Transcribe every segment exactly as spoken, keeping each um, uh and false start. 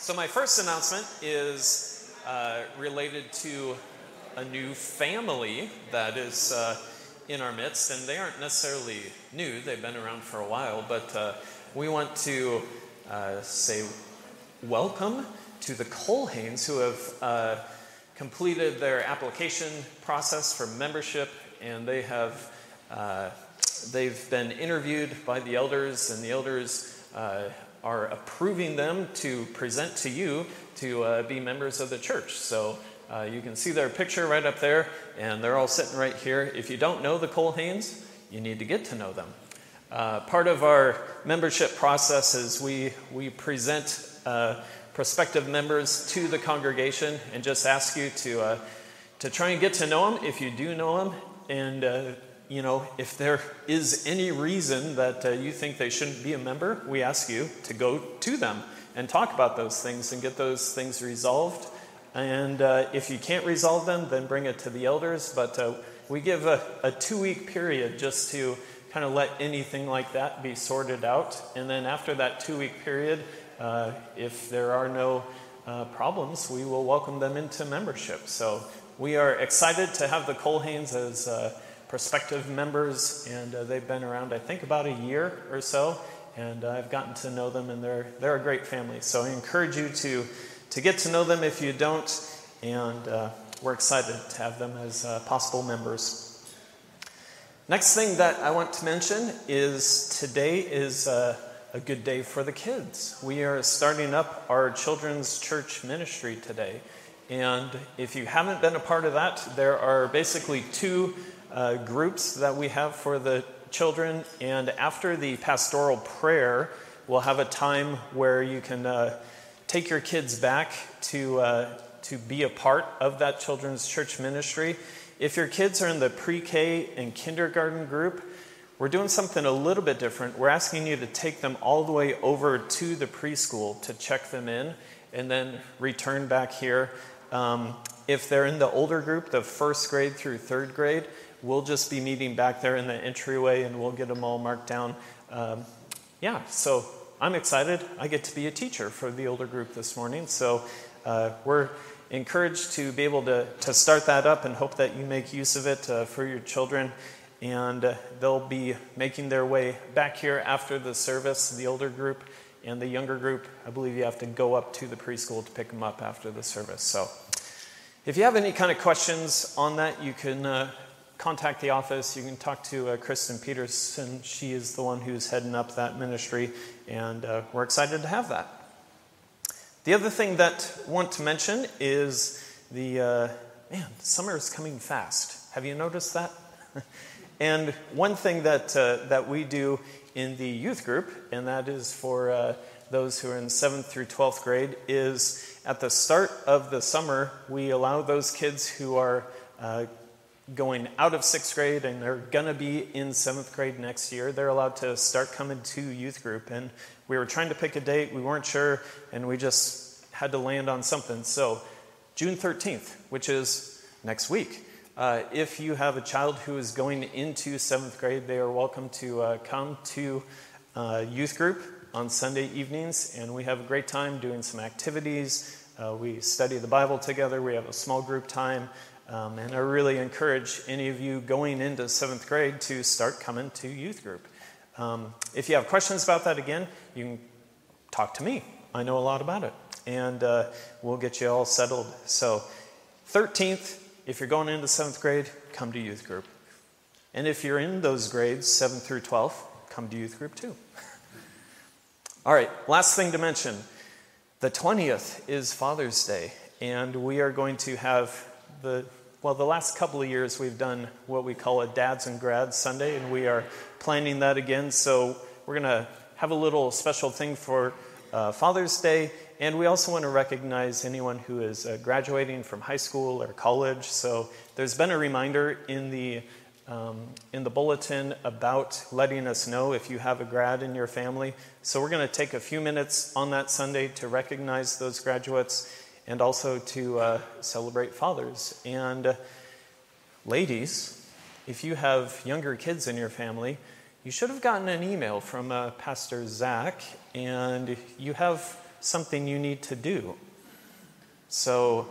So my first announcement is uh, related to a new family that is uh, in our midst, and they aren't necessarily new. They've been around for a while, but uh, we want to uh, say welcome to the Colhanes, who have uh, completed their application process for membership, and they have uh, they've been interviewed by the elders, and the elders Uh, are approving them to present to you to uh, be members of the church. So uh, you can see their picture right up there, and they're all sitting right here. If you don't know the Colhanes, you need to get to know them. Uh, part of our membership process is we, we present uh, prospective members to the congregation and just ask you to, uh, to try and get to know them if you do know them, and uh, you know, if there is any reason that uh, you think they shouldn't be a member, we ask you to go to them and talk about those things and get those things resolved. And uh, if you can't resolve them, then bring it to the elders. But uh, we give a, a two-week period just to kind of let anything like that be sorted out. And then after that two-week period, uh, if there are no uh, problems, we will welcome them into membership. So we are excited to have the Colhanes as Uh, prospective members, and uh, they've been around, I think, about a year or so, and uh, I've gotten to know them, and they're they're a great family. So I encourage you to to get to know them if you don't, and uh, we're excited to have them as uh, possible members. Next thing that I want to mention is today is uh, a good day for the kids. We are starting up our children's church ministry today, and if you haven't been a part of that, there are basically two Uh, groups that we have for the children, and after the pastoral prayer, we'll have a time where you can uh, take your kids back to uh, to be a part of that children's church ministry. If your kids are in the pre-K and kindergarten group, we're doing something a little bit different. We're asking you to take them all the way over to the preschool to check them in, and then return back here. Um, if they're in the older group, the first grade through third grade, we'll just be meeting back there in the entryway, and we'll get them all marked down. Um, yeah, so I'm excited. I get to be a teacher for the older group this morning. So uh, we're encouraged to be able to, to start that up, and hope that you make use of it uh, for your children. And uh, they'll be making their way back here after the service, the older group and the younger group. I believe you have to go up to the preschool to pick them up after the service. So if you have any kind of questions on that, you can Uh, contact the office. You can talk to uh, Kristen Peterson. She is the one who's heading up that ministry, and uh, we're excited to have that. The other thing that I want to mention is the, uh, man, summer is coming fast. Have you noticed that? And one thing that uh, that we do in the youth group, and that is for uh, those who are in seventh through twelfth grade, is at the start of the summer, we allow those kids who are uh, going out of sixth grade and they're going to be in seventh grade next year, they're allowed to start coming to youth group. And we were trying to pick a date, we weren't sure, and we just had to land on something. So June thirteenth, which is next week, uh, if you have a child who is going into seventh grade, they are welcome to uh, come to uh, youth group on Sunday evenings, and we have a great time doing some activities. Uh, we study the Bible together, we have a small group time. Um, and I really encourage any of you going into seventh grade to start coming to youth group. Um, if you have questions about that, again, you can talk to me. I know a lot about it, and uh, we'll get you all settled. So thirteenth, if you're going into seventh grade, come to youth group. And if you're in those grades, seventh through twelfth, come to youth group too. All right, last thing to mention. The twentieth is Father's Day, and we are going to have the... Well, the last couple of years we've done what we call a Dads and Grads Sunday, and we are planning that again. So we're going to have a little special thing for uh, Father's Day, and we also want to recognize anyone who is uh, graduating from high school or college. So there's been a reminder in the um, in the bulletin about letting us know if you have a grad in your family. So we're going to take a few minutes on that Sunday to recognize those graduates, and also to uh, celebrate fathers. And uh, ladies, if you have younger kids in your family, you should have gotten an email from uh, Pastor Zach, and you have something you need to do. So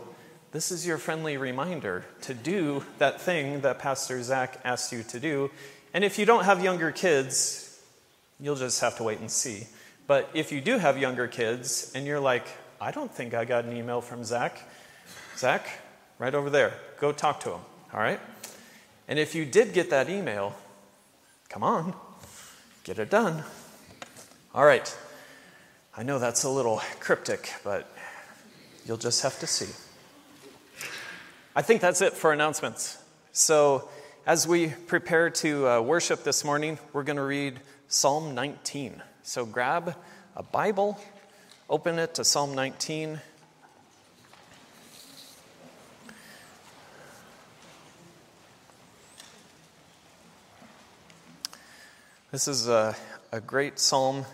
this is your friendly reminder to do that thing that Pastor Zach asked you to do. And if you don't have younger kids, you'll just have to wait and see. But if you do have younger kids and you're like, I don't think I got an email from Zach, Zach, right over there, go talk to him, all right? And if you did get that email, come on, get it done. All right, I know that's a little cryptic, but you'll just have to see. I think that's it for announcements. So as we prepare to uh, worship this morning, we're going to read Psalm nineteen. So grab a Bible, open it to Psalm nineteen. This is a, a great psalm,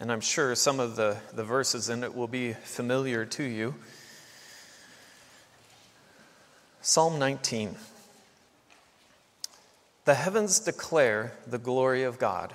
and I'm sure some of the, the verses in it will be familiar to you. Psalm nineteen. The heavens declare the glory of God,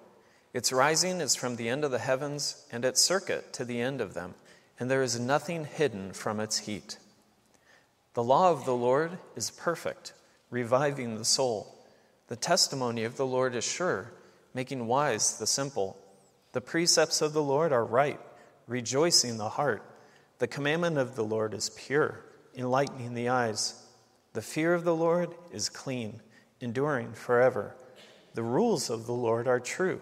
Its rising is from the end of the heavens, and its circuit to the end of them, and there is nothing hidden from its heat. The law of the Lord is perfect, reviving the soul. The testimony of the Lord is sure, making wise the simple. The precepts of the Lord are right, rejoicing the heart. The commandment of the Lord is pure, enlightening the eyes. The fear of the Lord is clean, enduring forever. The rules of the Lord are true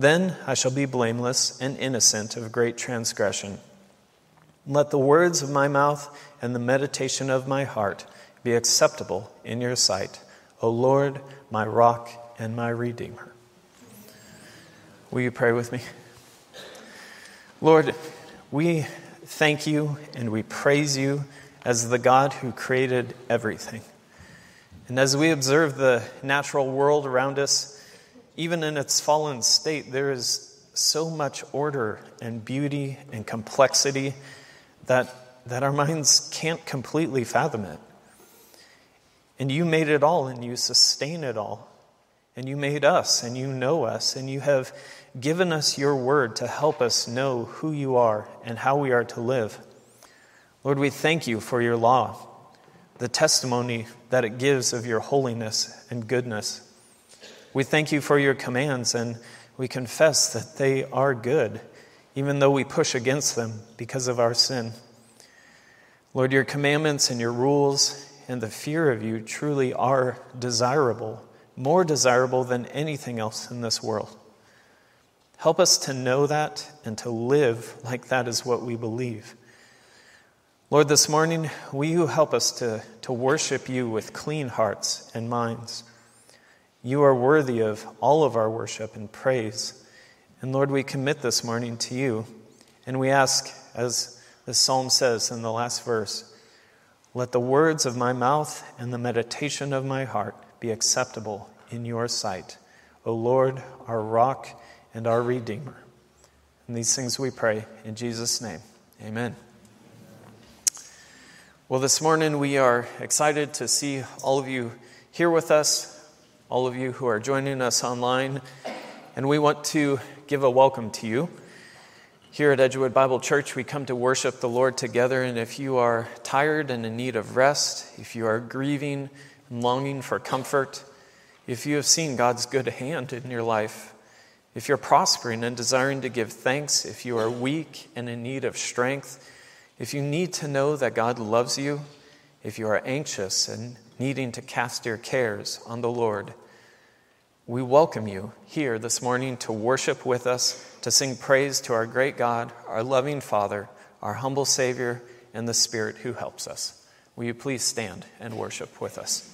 Then I shall be blameless and innocent of great transgression. Let the words of my mouth and the meditation of my heart be acceptable in your sight, O Lord, my rock and my redeemer. Will you pray with me? Lord, we thank you and we praise you as the God who created everything. And as we observe the natural world around us, even in its fallen state, there is so much order and beauty and complexity that, that our minds can't completely fathom it. And you made it all and you sustain it all. And you made us, and you know us, and you have given us your word to help us know who you are and how we are to live. Lord, we thank you for your law, the testimony that it gives of your holiness and goodness. We thank you for your commands, and we confess that they are good, even though we push against them because of our sin. Lord, your commandments and your rules and the fear of you truly are desirable. More desirable than anything else in this world. Help us to know that and to live like that is what we believe. Lord, this morning, will you help us to, to worship you with clean hearts and minds? You are worthy of all of our worship and praise. And Lord, we commit this morning to you. And we ask, as the psalm says in the last verse, let the words of my mouth and the meditation of my heart be acceptable in your sight, O Lord, our rock and our redeemer. And these things we pray in Jesus' name. Amen. Well, this morning we are excited to see all of you here with us, all of you who are joining us online, and we want to give a welcome to you. Here at Edgewood Bible Church, we come to worship the Lord together, and if you are tired and in need of rest, if you are grieving, longing for comfort, if you have seen God's good hand in your life, if you're prospering and desiring to give thanks, if you are weak and in need of strength, if you need to know that God loves you, if you are anxious and needing to cast your cares on the Lord, we welcome you here this morning to worship with us, to sing praise to our great God, our loving Father, our humble Savior, and the Spirit who helps us. Will you please stand and worship with us?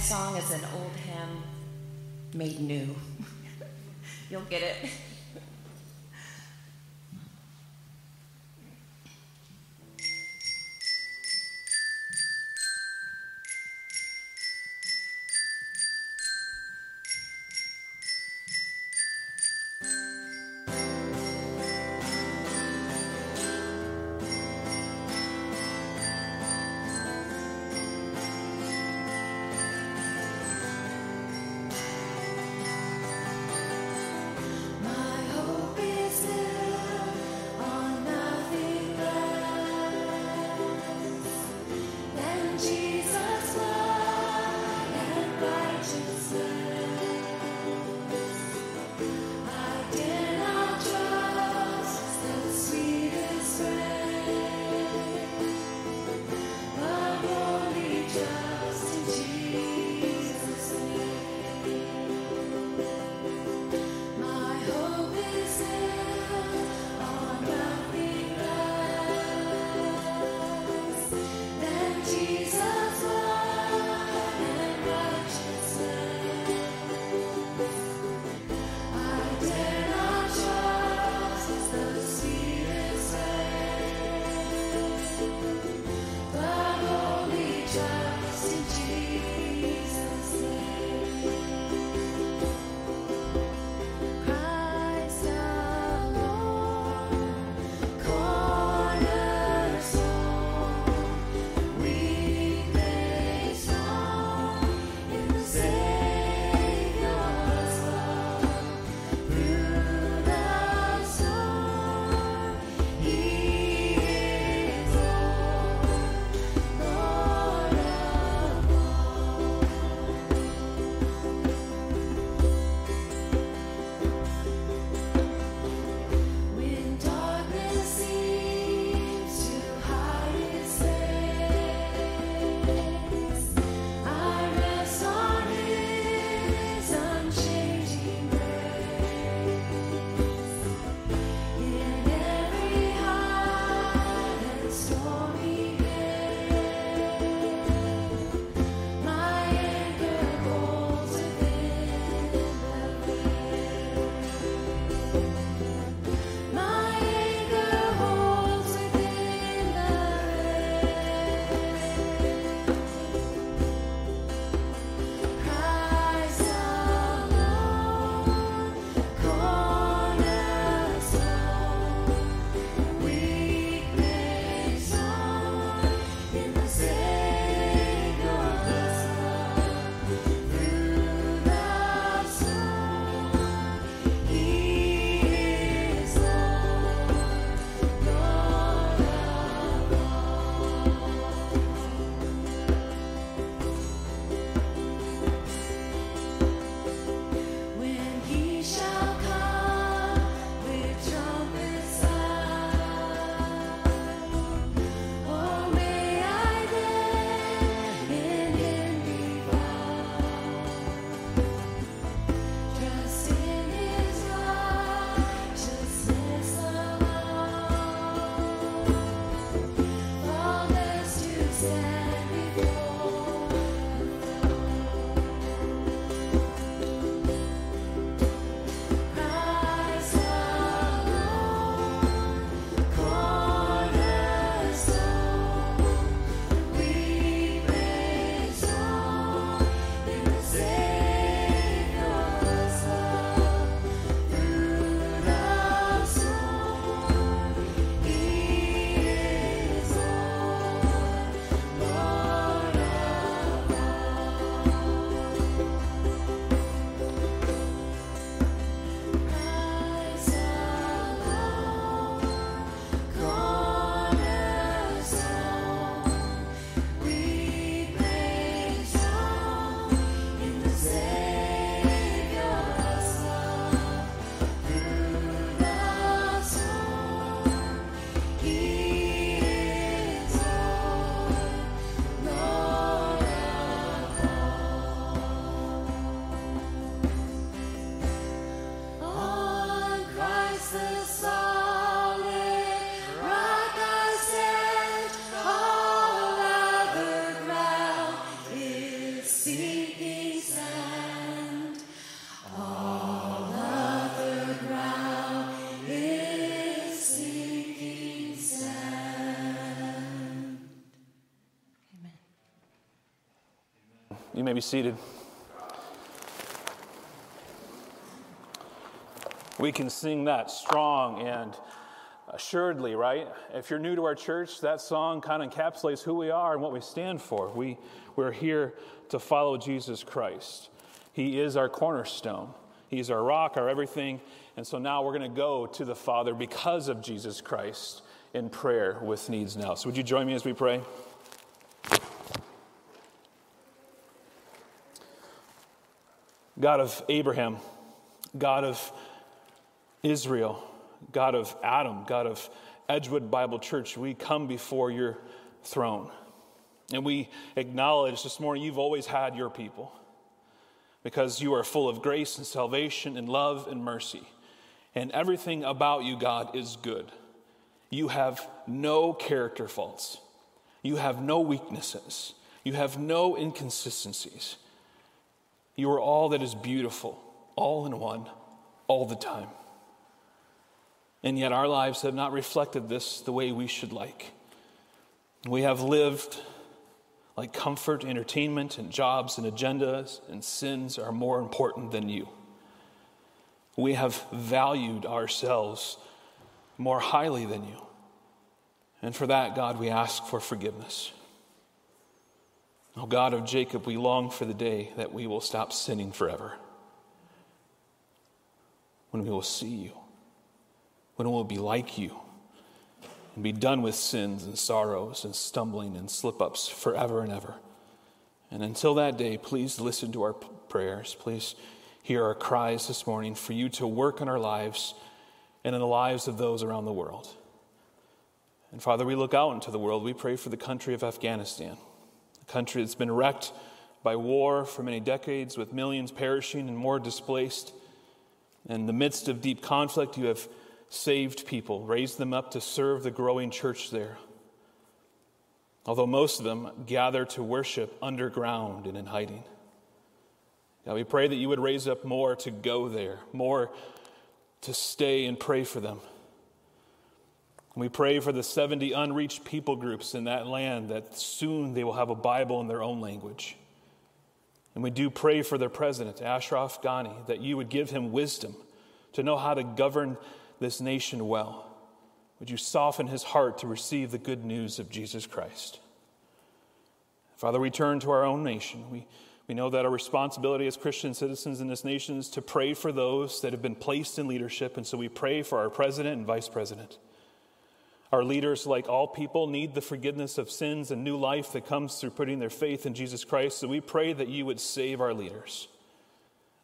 next song is an old hymn made new. You'll get it. My You may be seated. We can sing that strong and assuredly, right? If you're new to our church, that song kind of encapsulates who we are and what we stand for. We, we're here to follow Jesus Christ. He is our cornerstone. He's our rock, our everything. And so now we're going to go to the Father because of Jesus Christ in prayer with needs now. So would you join me as we pray? God of Abraham, God of Israel, God of Adam, God of Edgewood Bible Church, we come before your throne. And we acknowledge this morning you've always had your people because you are full of grace and salvation and love and mercy. And everything about you, God, is good. You have no character faults. You have no weaknesses. You have no inconsistencies. You are all that is beautiful, all in one, all the time. And yet our lives have not reflected this the way we should like. We have lived like comfort, entertainment, and jobs and agendas and sins are more important than you. We have valued ourselves more highly than you. And for that, God, we ask for forgiveness. O God of Jacob, we long for the day that we will stop sinning forever. When we will see you. When it will be like you and be done with sins and sorrows and stumbling and slip-ups forever and ever. And until that day, please listen to our prayers. Please hear our cries this morning for you to work in our lives and in the lives of those around the world. And Father, we look out into the world. We pray for the country of Afghanistan, a country that's been wrecked by war for many decades with millions perishing and more displaced. In the midst of deep conflict, you have saved people, raised them up to serve the growing church there. Although most of them gather to worship underground and in hiding. God, we pray that you would raise up more to go there, more to stay and pray for them. We pray for the seventy unreached people groups in that land that soon they will have a Bible in their own language. And we do pray for their president, Ashraf Ghani, that you would give him wisdom to know how to govern this nation well. Would you soften his heart to receive the good news of Jesus Christ? Father, we turn to our own nation. We, we know that our responsibility as Christian citizens in this nation is to pray for those that have been placed in leadership, and so we pray for our president and vice president. Our leaders, like all people, need the forgiveness of sins and new life that comes through putting their faith in Jesus Christ, so we pray that you would save our leaders.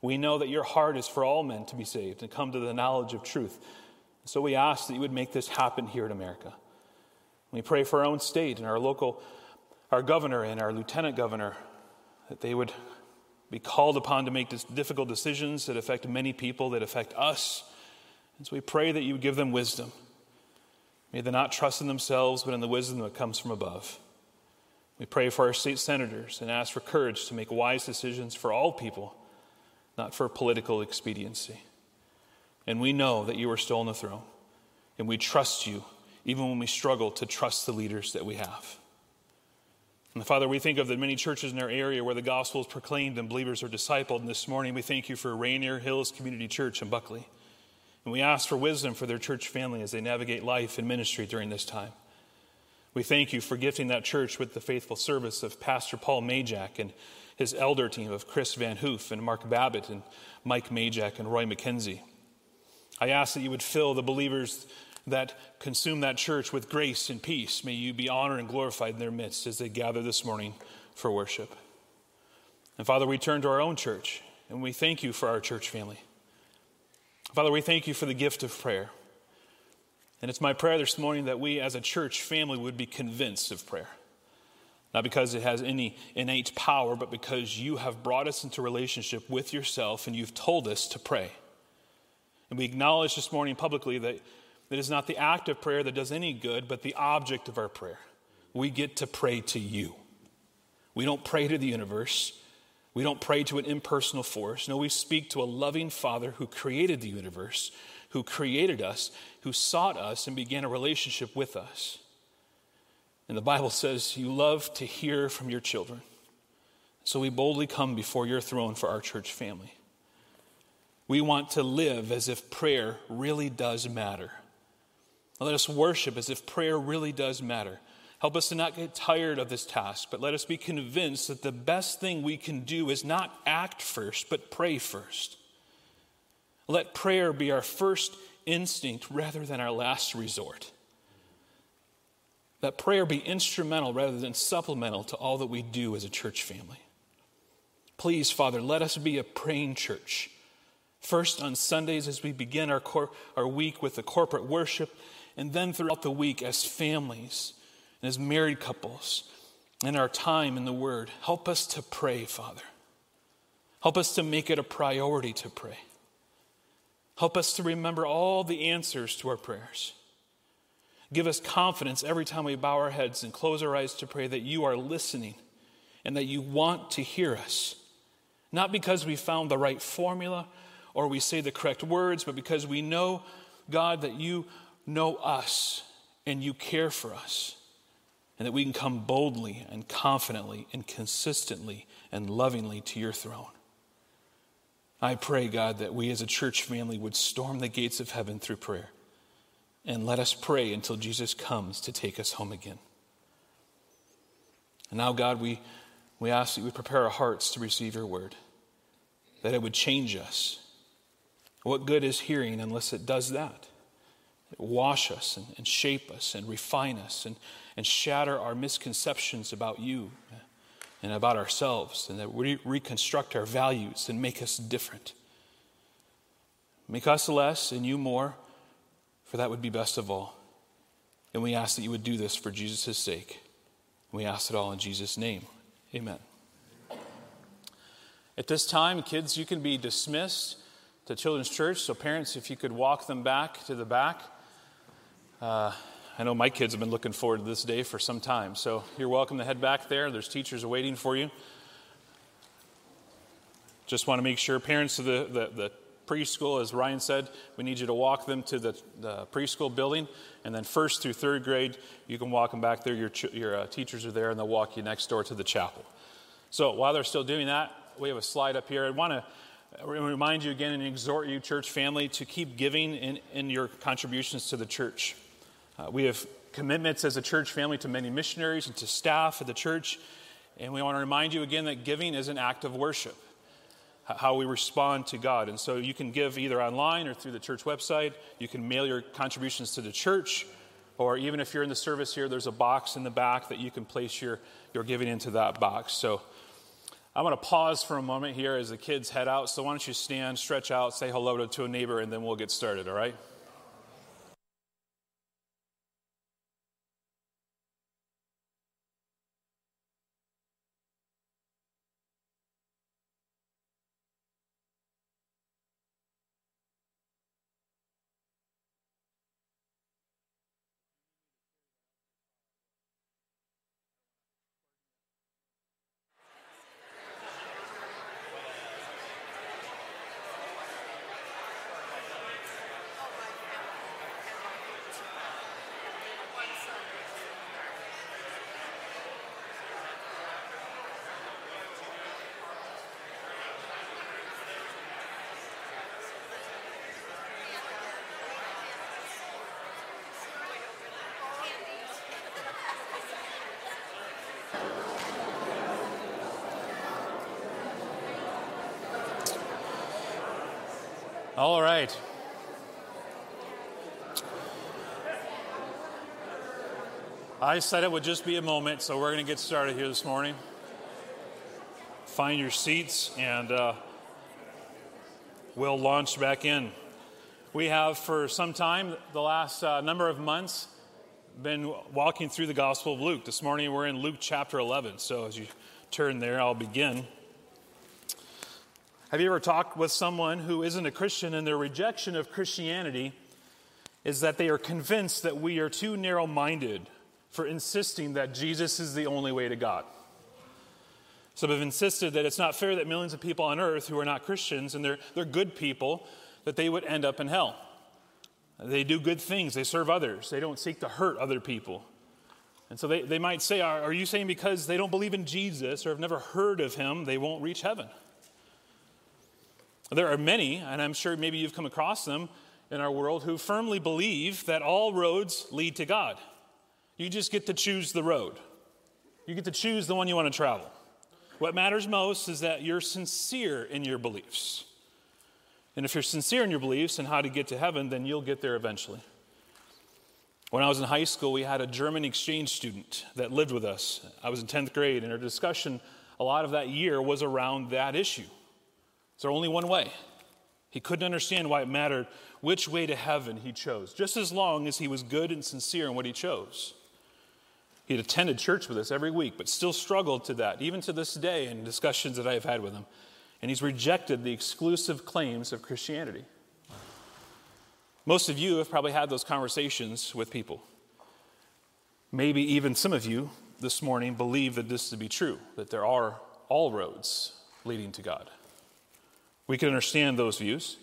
We know that your heart is for all men to be saved and come to the knowledge of truth. So we ask that you would make this happen here in America. We pray for our own state and our local, our governor and our lieutenant governor, that they would be called upon to make difficult decisions that affect many people, that affect us. And so we pray that you would give them wisdom. May they not trust in themselves, but in the wisdom that comes from above. We pray for our state senators and ask for courage to make wise decisions for all people, not for political expediency. And we know that you are still on the throne. And we trust you, even when we struggle to trust the leaders that we have. And Father, we think of the many churches in our area where the gospel is proclaimed and believers are discipled. And this morning, we thank you for Rainier Hills Community Church in Buckley. And we ask for wisdom for their church family as they navigate life and ministry during this time. We thank you for gifting that church with the faithful service of Pastor Paul Majak and his elder team of Chris Van Hoof and Mark Babbitt and Mike Majak and Roy McKenzie. I ask that you would fill the believers that consume that church with grace and peace. May you be honored and glorified in their midst as they gather this morning for worship. And Father, we turn to our own church, and we thank you for our church family. Father, we thank you for the gift of prayer. And it's my prayer this morning that we as a church family would be convinced of prayer. Not because it has any innate power, but because you have brought us into relationship with yourself, and you've told us to pray. And we acknowledge this morning publicly that it is not the act of prayer that does any good, but the object of our prayer. We get to pray to you. We don't pray to the universe. We don't pray to an impersonal force. No, we speak to a loving Father who created the universe, who created us, who sought us and began a relationship with us. And the Bible says you love to hear from your children. So we boldly come before your throne for our church family. We want to live as if prayer really does matter. Now let us worship as if prayer really does matter. Help us to not get tired of this task, but let us be convinced that the best thing we can do is not act first, but pray first. Let prayer be our first instinct rather than our last resort. Let prayer be instrumental rather than supplemental to all that we do as a church family. Please, Father, let us be a praying church. First on Sundays as we begin our cor- our week with the corporate worship, and then throughout the week as families and as married couples and our time in the Word. Help us to pray, Father. Help us to make it a priority to pray. Help us to remember all the answers to our prayers. Give us confidence every time we bow our heads and close our eyes to pray that you are listening and that you want to hear us. Not because we found the right formula or we say the correct words, but because we know, God, that you know us and you care for us, and that we can come boldly and confidently and consistently and lovingly to your throne. I pray, God, that we as a church family would storm the gates of heaven through prayer. And let us pray until Jesus comes to take us home again. And now, God, we, we ask that you would prepare our hearts to receive your word, that it would change us. What good is hearing unless it does that? It wash us and, and shape us and refine us and, and shatter our misconceptions about you and about ourselves, and that we reconstruct our values and make us different. Make us less and you more, for that would be best of all. And we ask that you would do this for Jesus' sake. We ask it all in Jesus' name. Amen. At this time, kids, you can be dismissed to Children's Church. So parents, if you could walk them back to the back. Uh, I know my kids have been looking forward to this day for some time. So you're welcome to head back there. There's teachers waiting for you. Just want to make sure, parents of the the, the preschool, as Ryan said, we need you to walk them to the, the preschool building, and then first through third grade, you can walk them back there. Your, your uh, teachers are there, and they'll walk you next door to the chapel. So while they're still doing that, we have a slide up here. I want to remind you again and exhort you, church family, to keep giving in, in your contributions to the church. Uh, we have commitments as a church family to many missionaries and to staff at the church, and we want to remind you again that giving is an act of worship, how we respond to God. And so you can give either online or through the church website. You can mail your contributions to the church, or even if you're in the service here, there's a box in the back that you can place your, your giving into that box. So I want to pause for a moment here as the kids head out. So why don't you stand, stretch out, say hello to, to a neighbor, and then we'll get started, all right? All right. I said it would just be a moment, so we're going to get started here this morning. Find your seats, and uh, we'll launch back in. We have for some time, the last uh, number of months, been walking through the Gospel of Luke. This morning we're in Luke chapter eleven, so as you turn there, I'll begin. Have you ever talked with someone who isn't a Christian, and their rejection of Christianity is that they are convinced that we are too narrow-minded for insisting that Jesus is the only way to God? Some have insisted that it's not fair that millions of people on earth who are not Christians, and they're, they're good people, that they would end up in hell. They do good things. They serve others. They don't seek to hurt other people. And so they, they might say, are, are you saying because they don't believe in Jesus or have never heard of him, they won't reach heaven? There are many, and I'm sure maybe you've come across them in our world, who firmly believe that all roads lead to God. You just get to choose the road. You get to choose the one you want to travel. What matters most is that you're sincere in your beliefs. And if you're sincere in your beliefs and how to get to heaven, then you'll get there eventually. When I was in high school, we had a German exchange student that lived with us. I was in tenth grade, and our discussion a lot of that year was around that issue. It's only one way. He couldn't understand why it mattered which way to heaven he chose, just as long as he was good and sincere in what he chose. He had attended church with us every week, but still struggled to that, even to this day in discussions that I've had with him. And he's rejected the exclusive claims of Christianity. Most of you have probably had those conversations with people. Maybe even some of you this morning believe that this to be true, that there are all roads leading to God. We can understand those views.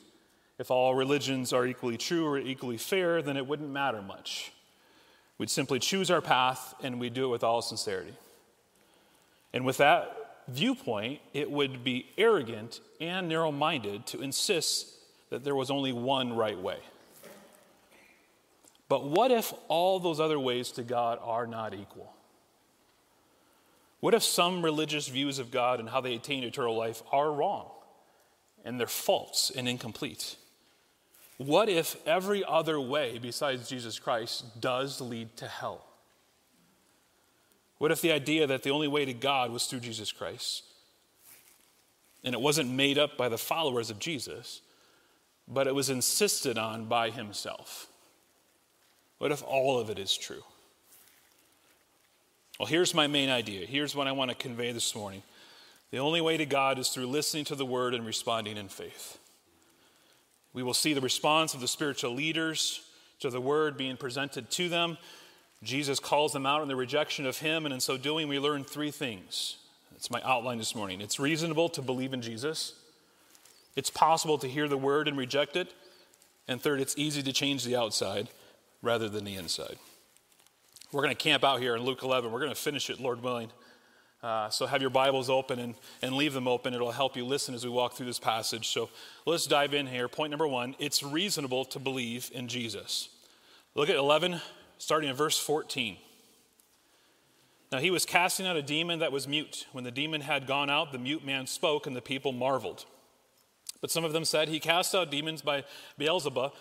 If all religions are equally true or equally fair, then it wouldn't matter much. We'd simply choose our path, and we'd do it with all sincerity. And with that viewpoint, it would be arrogant and narrow-minded to insist that there was only one right way. But what if all those other ways to God are not equal? What if some religious views of God and how they attain eternal life are wrong, and they're false and incomplete? What if every other way besides Jesus Christ does lead to hell? What if the idea that the only way to God was through Jesus Christ, and it wasn't made up by the followers of Jesus, but it was insisted on by himself? What if all of it is true? Well, here's my main idea. Here's what I want to convey this morning. The only way to God is through listening to the word and responding in faith. We will see the response of the spiritual leaders to the word being presented to them. Jesus calls them out in their rejection of him, and in so doing, we learn three things. That's my outline this morning. It's reasonable to believe in Jesus. It's possible to hear the word and reject it. And third, it's easy to change the outside rather than the inside. We're going to camp out here in Luke eleven. We're going to finish it, Lord willing. Uh, so have your Bibles open and, and leave them open. It'll help you listen as we walk through this passage. So let's dive in here. Point number one, it's reasonable to believe in Jesus. Look at eleven, starting in verse fourteen. Now he was casting out a demon that was mute. When the demon had gone out, the mute man spoke, and the people marveled. But some of them said, he cast out demons by Beelzebub,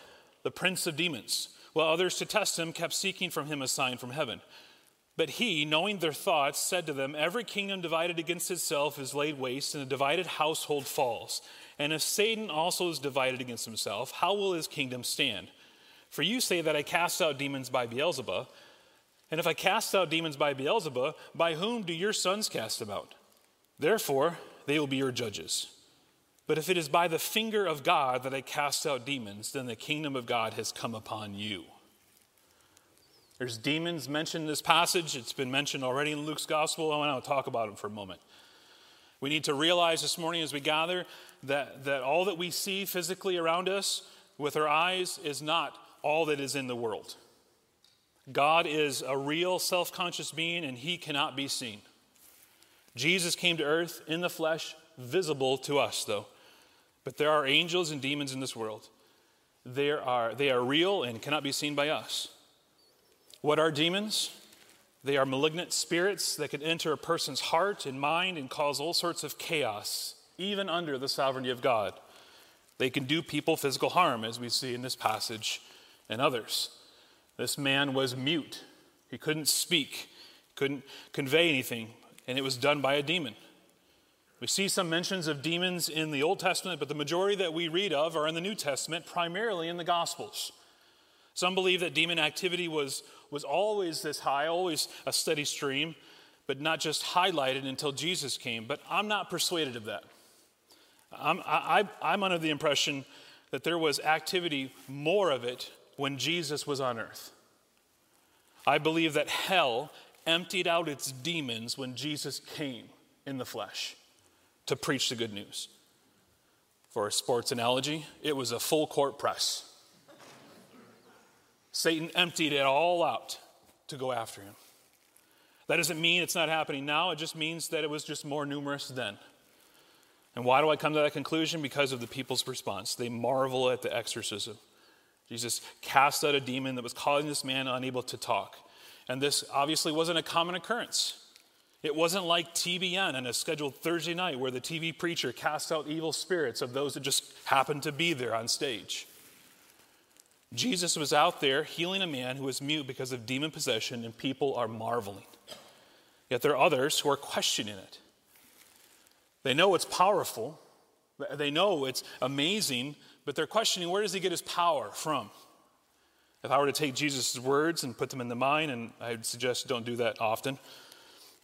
the prince of demons. While others, to test him, kept seeking from him a sign from heaven. But he, knowing their thoughts, said to them, every kingdom divided against itself is laid waste, and a divided household falls. And if Satan also is divided against himself, how will his kingdom stand? For you say that I cast out demons by Beelzebub. And if I cast out demons by Beelzebub, by whom do your sons cast them out? Therefore, they will be your judges. But if it is by the finger of God that I cast out demons, then the kingdom of God has come upon you. There's demons mentioned in this passage. It's been mentioned already in Luke's gospel. I want to talk about them for a moment. We need to realize this morning as we gather that, that all that we see physically around us with our eyes is not all that is in the world. God is a real self-conscious being, and he cannot be seen. Jesus came to earth in the flesh, visible to us, though. But there are angels and demons in this world. There are, they are real and cannot be seen by us. What are demons? They are malignant spirits that can enter a person's heart and mind and cause all sorts of chaos, even under the sovereignty of God. They can do people physical harm, as we see in this passage and others. This man was mute. He couldn't speak, couldn't convey anything, and it was done by a demon. We see some mentions of demons in the Old Testament, but the majority that we read of are in the New Testament, primarily in the Gospels. Some believe that demon activity was, was always this high, always a steady stream, but not just highlighted until Jesus came. But I'm not persuaded of that. I'm, I, I'm under the impression that there was activity, more of it, when Jesus was on earth. I believe that hell emptied out its demons when Jesus came in the flesh to preach the good news. For a sports analogy, it was a full court press. Satan emptied it all out to go after him. That doesn't mean it's not happening now. It just means that it was just more numerous then. And why do I come to that conclusion? Because of the people's response. They marvel at the exorcism. Jesus cast out a demon that was causing this man unable to talk. And this obviously wasn't a common occurrence. It wasn't like T B N on a scheduled Thursday night where the T V preacher casts out evil spirits of those that just happened to be there on stage. Jesus was out there healing a man who was mute because of demon possession, and people are marveling. Yet there are others who are questioning it. They know it's powerful. They know it's amazing, but they're questioning, where does he get his power from? If I were to take Jesus' words and put them into mine, and I'd suggest don't do that often,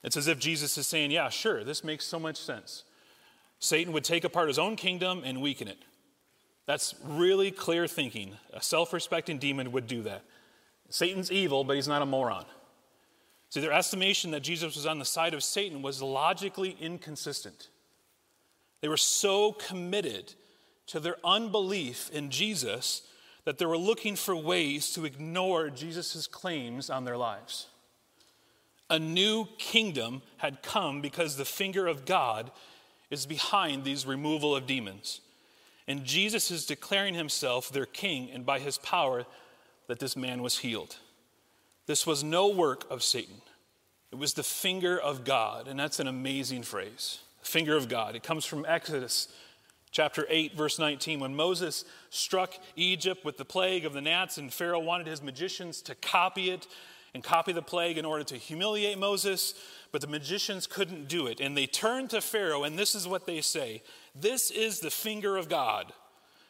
it's as if Jesus is saying, yeah, sure, this makes so much sense. Satan would take apart his own kingdom and weaken it. That's really clear thinking. A self-respecting demon would do that. Satan's evil, but he's not a moron. See, their estimation that Jesus was on the side of Satan was logically inconsistent. They were so committed to their unbelief in Jesus that they were looking for ways to ignore Jesus' claims on their lives. A new kingdom had come because the finger of God is behind these removal of demons. And Jesus is declaring himself their king, and by his power that this man was healed. This was no work of Satan. It was the finger of God, and that's an amazing phrase. Finger of God. It comes from Exodus chapter eight, verse nineteen, when Moses struck Egypt with the plague of the gnats, and Pharaoh wanted his magicians to copy it and copy the plague in order to humiliate Moses, but the magicians couldn't do it. And they turned to Pharaoh, and this is what they say: "This is the finger of God."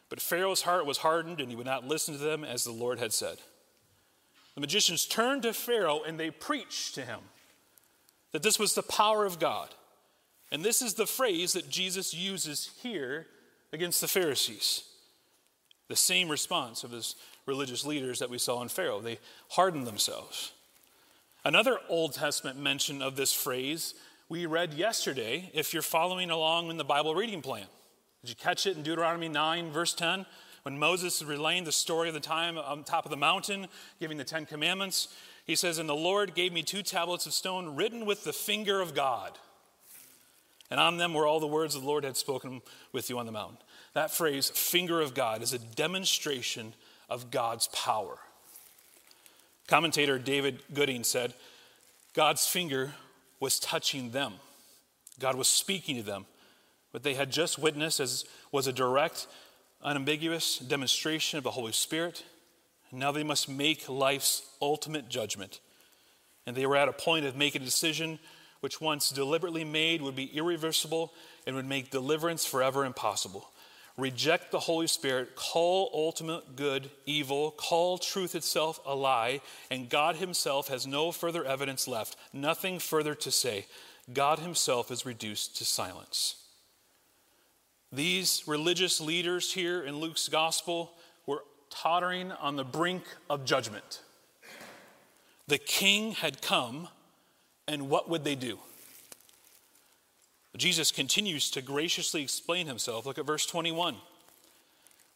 But Pharaoh's heart was hardened, and he would not listen to them, as the Lord had said. The magicians turned to Pharaoh, and they preached to him that this was the power of God. And this is the phrase that Jesus uses here against the Pharisees. The same response of his religious leaders that we saw in Pharaoh. They hardened themselves. Another Old Testament mention of this phrase we read yesterday, if you're following along in the Bible reading plan. Did you catch it in Deuteronomy nine, verse ten? When Moses is relaying the story of the time on top of the mountain, giving the Ten Commandments, he says, "And the Lord gave me two tablets of stone written with the finger of God. And on them were all the words the Lord had spoken with you on the mountain." That phrase, finger of God, is a demonstration of God's power. Commentator David Gooding said, God's finger was touching them. God was speaking to them. What they had just witnessed as was a direct, unambiguous demonstration of the Holy Spirit. Now they must make life's ultimate judgment. And they were at a point of making a decision which once deliberately made would be irreversible and would make deliverance forever impossible. Reject the Holy Spirit, call ultimate good evil, call truth itself a lie, and God himself has no further evidence left, nothing further to say. God himself is reduced to silence. These religious leaders here in Luke's gospel were tottering on the brink of judgment. The king had come, and what would they do? Jesus continues to graciously explain himself. Look at verse twenty-one.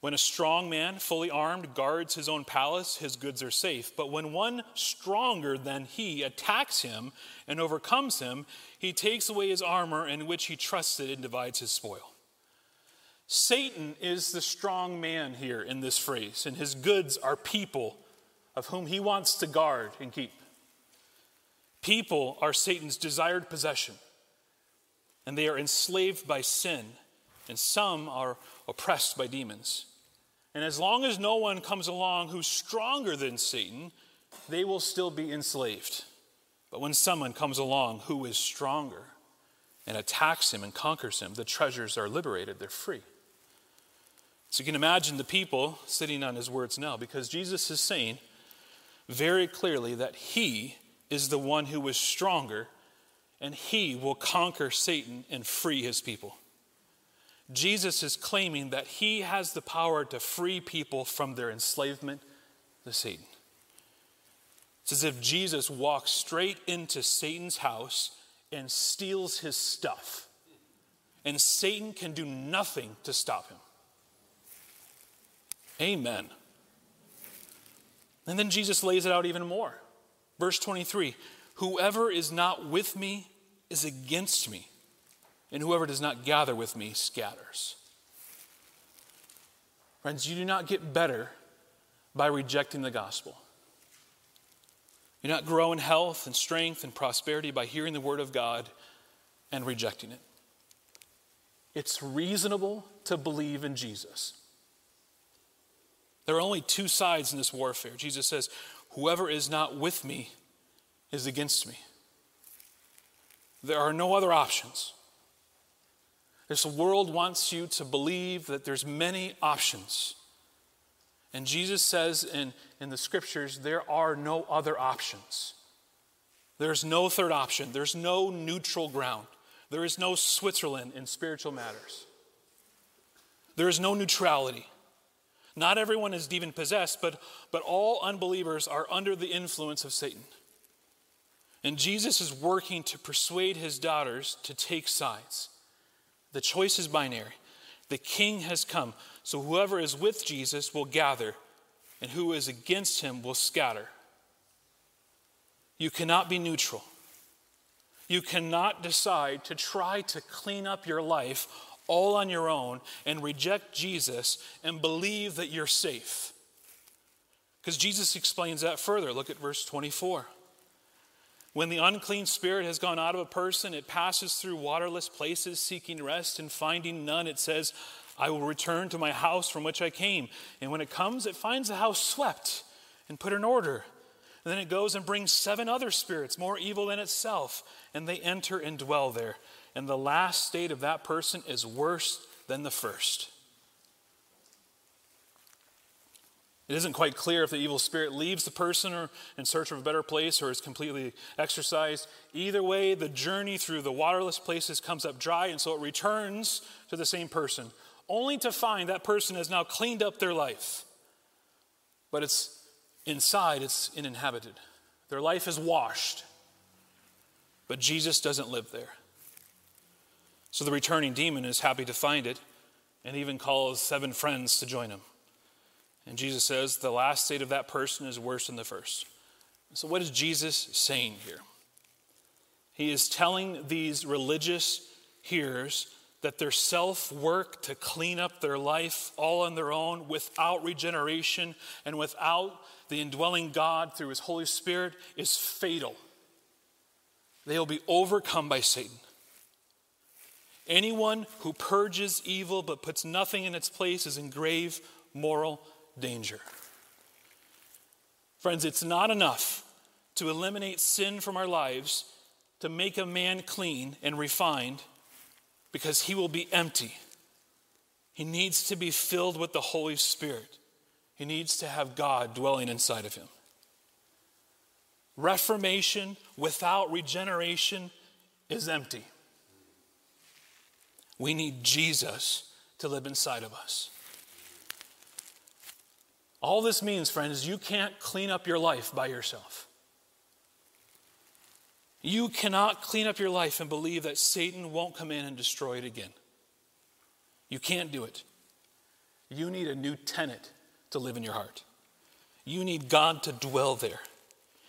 When a strong man, fully armed, guards his own palace, his goods are safe. But when one stronger than he attacks him and overcomes him, he takes away his armor in which he trusted and divides his spoil. Satan is the strong man here in this phrase, and his goods are people of whom he wants to guard and keep. People are Satan's desired possession, and they are enslaved by sin, and some are oppressed by demons. And as long as no one comes along who's stronger than Satan, they will still be enslaved. But when someone comes along who is stronger and attacks him and conquers him, the treasures are liberated, they're free. So you can imagine the people sitting on his words now, because Jesus is saying very clearly that he is the one who is stronger, and he will conquer Satan and free his people. Jesus is claiming that he has the power to free people from their enslavement to Satan. It's as if Jesus walks straight into Satan's house and steals his stuff, and Satan can do nothing to stop him. Amen. And then Jesus lays it out even more. Verse twenty-three, Whoever is not with me is against me, and whoever does not gather with me scatters. Friends, you do not get better by rejecting the gospel. You do not grow in health and strength and prosperity by hearing the word of God and rejecting it. It's reasonable to believe in Jesus. There are only two sides in this warfare. Jesus says, whoever is not with me is against me. There are no other options. This world wants you to believe that there's many options. And Jesus says in, in the scriptures, there are no other options. There's no third option. There's no neutral ground. There is no Switzerland in spiritual matters. There is no neutrality. Not everyone is demon possessed, but, but all unbelievers are under the influence of Satan. And Jesus is working to persuade his daughters to take sides. The choice is binary. The king has come, so whoever is with Jesus will gather, and who is against him will scatter. You cannot be neutral. You cannot decide to try to clean up your life all on your own and reject Jesus and believe that you're safe. Because Jesus explains that further. Look at verse twenty-four. When the unclean spirit has gone out of a person, it passes through waterless places, seeking rest and finding none. It says, I will return to my house from which I came. And when it comes, it finds the house swept and put in order. And then it goes and brings seven other spirits, more evil than itself, and they enter and dwell there. And the last state of that person is worse than the first. It isn't quite clear if the evil spirit leaves the person or in search of a better place or is completely exorcised. Either way, the journey through the waterless places comes up dry, and so it returns to the same person, only to find that person has now cleaned up their life. But it's inside, it's uninhabited. Their life is washed, but Jesus doesn't live there. So the returning demon is happy to find it and even calls seven friends to join him. And Jesus says the last state of that person is worse than the first. So what is Jesus saying here? He is telling these religious hearers that their self-work to clean up their life all on their own without regeneration and without the indwelling God through his Holy Spirit is fatal. They will be overcome by Satan. Anyone who purges evil but puts nothing in its place is in grave moral danger. Friends, it's not enough to eliminate sin from our lives to make a man clean and refined, because he will be empty. He needs to be filled with the Holy Spirit. He needs to have God dwelling inside of him. Reformation without regeneration is empty. We need Jesus to live inside of us. All this means, friends, you can't clean up your life by yourself. You cannot clean up your life and believe that Satan won't come in and destroy it again. You can't do it. You need a new tenant to live in your heart. You need God to dwell there.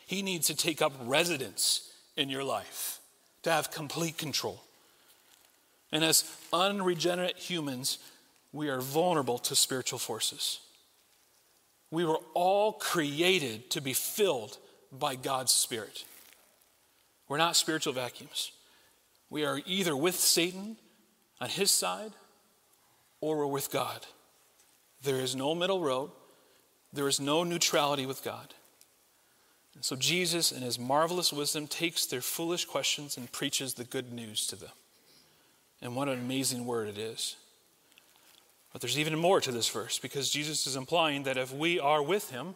He needs to take up residence in your life, to have complete control. And as unregenerate humans, we are vulnerable to spiritual forces. We were all created to be filled by God's Spirit. We're not spiritual vacuums. We are either with Satan on his side or we're with God. There is no middle road. There is no neutrality with God. And so Jesus, in his marvelous wisdom, takes their foolish questions and preaches the good news to them. And what an amazing word it is. But there's even more to this verse, because Jesus is implying that if we are with him,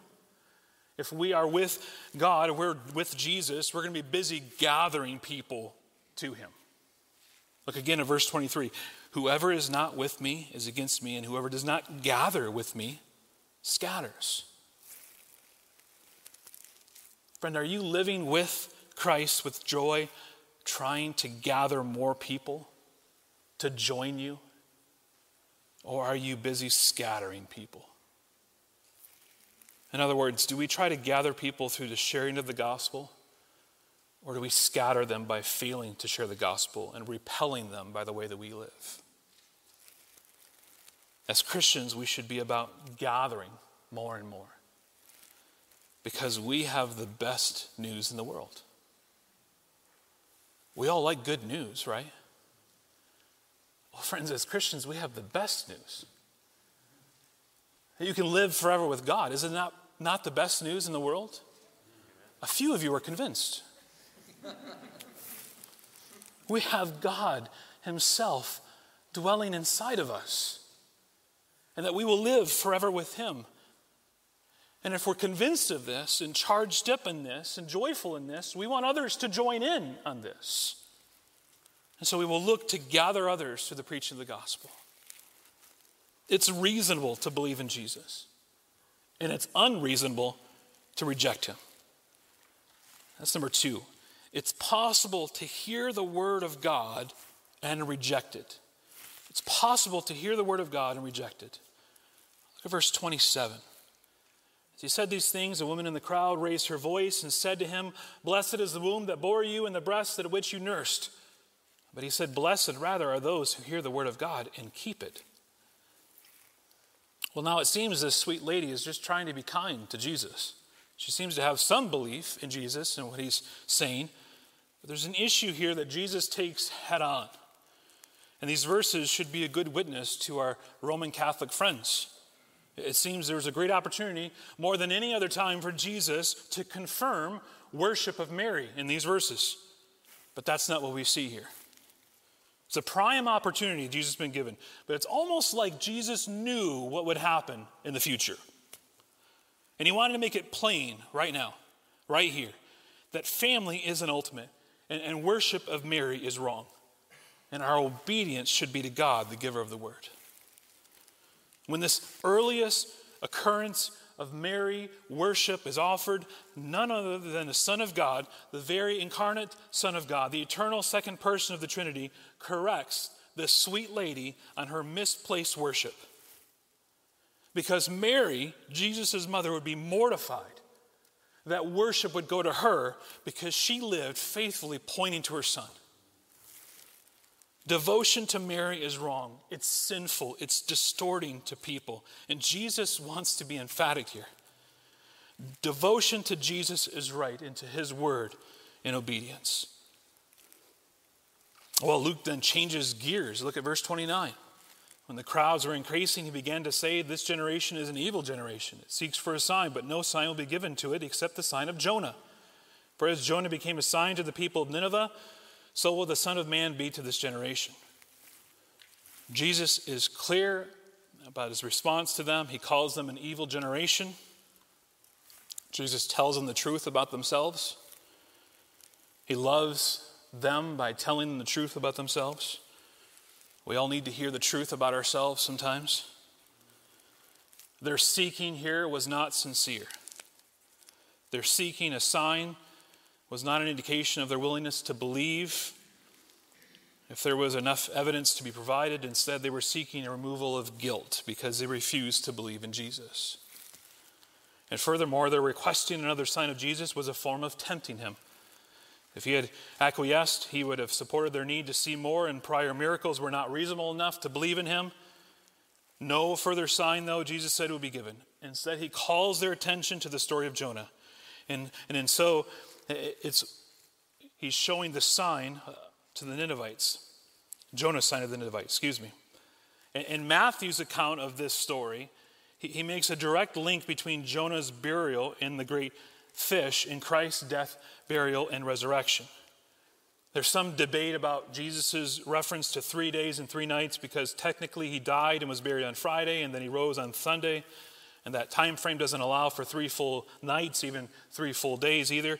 if we are with God, if we're with Jesus, we're going to be busy gathering people to him. Look again at verse twenty-three. Whoever is not with me is against me, and whoever does not gather with me scatters. Friend, are you living with Christ with joy, trying to gather more people to join you? Or are you busy scattering people? In other words, do we try to gather people through the sharing of the gospel? Or do we scatter them by failing to share the gospel and repelling them by the way that we live? As Christians, we should be about gathering more and more, because we have the best news in the world. We all like good news, right? Well, friends, as Christians, we have the best news. That you can live forever with God. Is it not, not the best news in the world? A few of you are convinced. We have God himself dwelling inside of us, and that we will live forever with him. And if we're convinced of this and charged up in this and joyful in this, we want others to join in on this. And so we will look to gather others through the preaching of the gospel. It's reasonable to believe in Jesus, and it's unreasonable to reject him. That's number two. It's possible to hear the word of God and reject it. It's possible to hear the word of God and reject it. Look at verse twenty-seven. As he said these things, a woman in the crowd raised her voice and said to him, "Blessed is the womb that bore you and the breast at which you nursed." But he said, "Blessed rather are those who hear the word of God and keep it." Well, now it seems this sweet lady is just trying to be kind to Jesus. She seems to have some belief in Jesus and what he's saying. But there's an issue here that Jesus takes head on. And these verses should be a good witness to our Roman Catholic friends. It seems there was a great opportunity more than any other time for Jesus to confirm worship of Mary in these verses. But that's not what we see here. It's a prime opportunity Jesus has been given. But it's almost like Jesus knew what would happen in the future. And he wanted to make it plain right now, right here, that family isn't ultimate and, and worship of Mary is wrong. And our obedience should be to God, the giver of the word. When this earliest occurrence of Mary worship is offered, none other than the Son of God, the very incarnate Son of God, the eternal second person of the Trinity, corrects this sweet lady on her misplaced worship. Because Mary, Jesus' mother, would be mortified that worship would go to her because she lived faithfully pointing to her son. Devotion to Mary is wrong. It's sinful. It's distorting to people. And Jesus wants to be emphatic here. Devotion to Jesus is right, and to his word in obedience. Well, Luke then changes gears. Look at verse twenty-nine. When the crowds were increasing, he began to say, "This generation is an evil generation. It seeks for a sign, but no sign will be given to it except the sign of Jonah. For as Jonah became a sign to the people of Nineveh, so will the Son of Man be to this generation." Jesus is clear about his response to them. He calls them an evil generation. Jesus tells them the truth about themselves. He loves them by telling them the truth about themselves. We all need to hear the truth about ourselves sometimes. Their seeking here was not sincere. Their seeking a sign was not an indication of their willingness to believe if there was enough evidence to be provided. Instead, they were seeking a removal of guilt because they refused to believe in Jesus. And furthermore, their requesting another sign of Jesus was a form of tempting him. If he had acquiesced, he would have supported their need to see more, and prior miracles were not reasonable enough to believe in him. No further sign, though, Jesus said, would be given. Instead, he calls their attention to the story of Jonah. And, and, and so... It's, he's showing the sign to the Ninevites. Jonah's sign of the Ninevites, excuse me. In Matthew's account of this story, he makes a direct link between Jonah's burial in the great fish and Christ's death, burial, and resurrection. There's some debate about Jesus' reference to three days and three nights because technically he died and was buried on Friday and then he rose on Sunday. And that time frame doesn't allow for three full nights, even three full days either.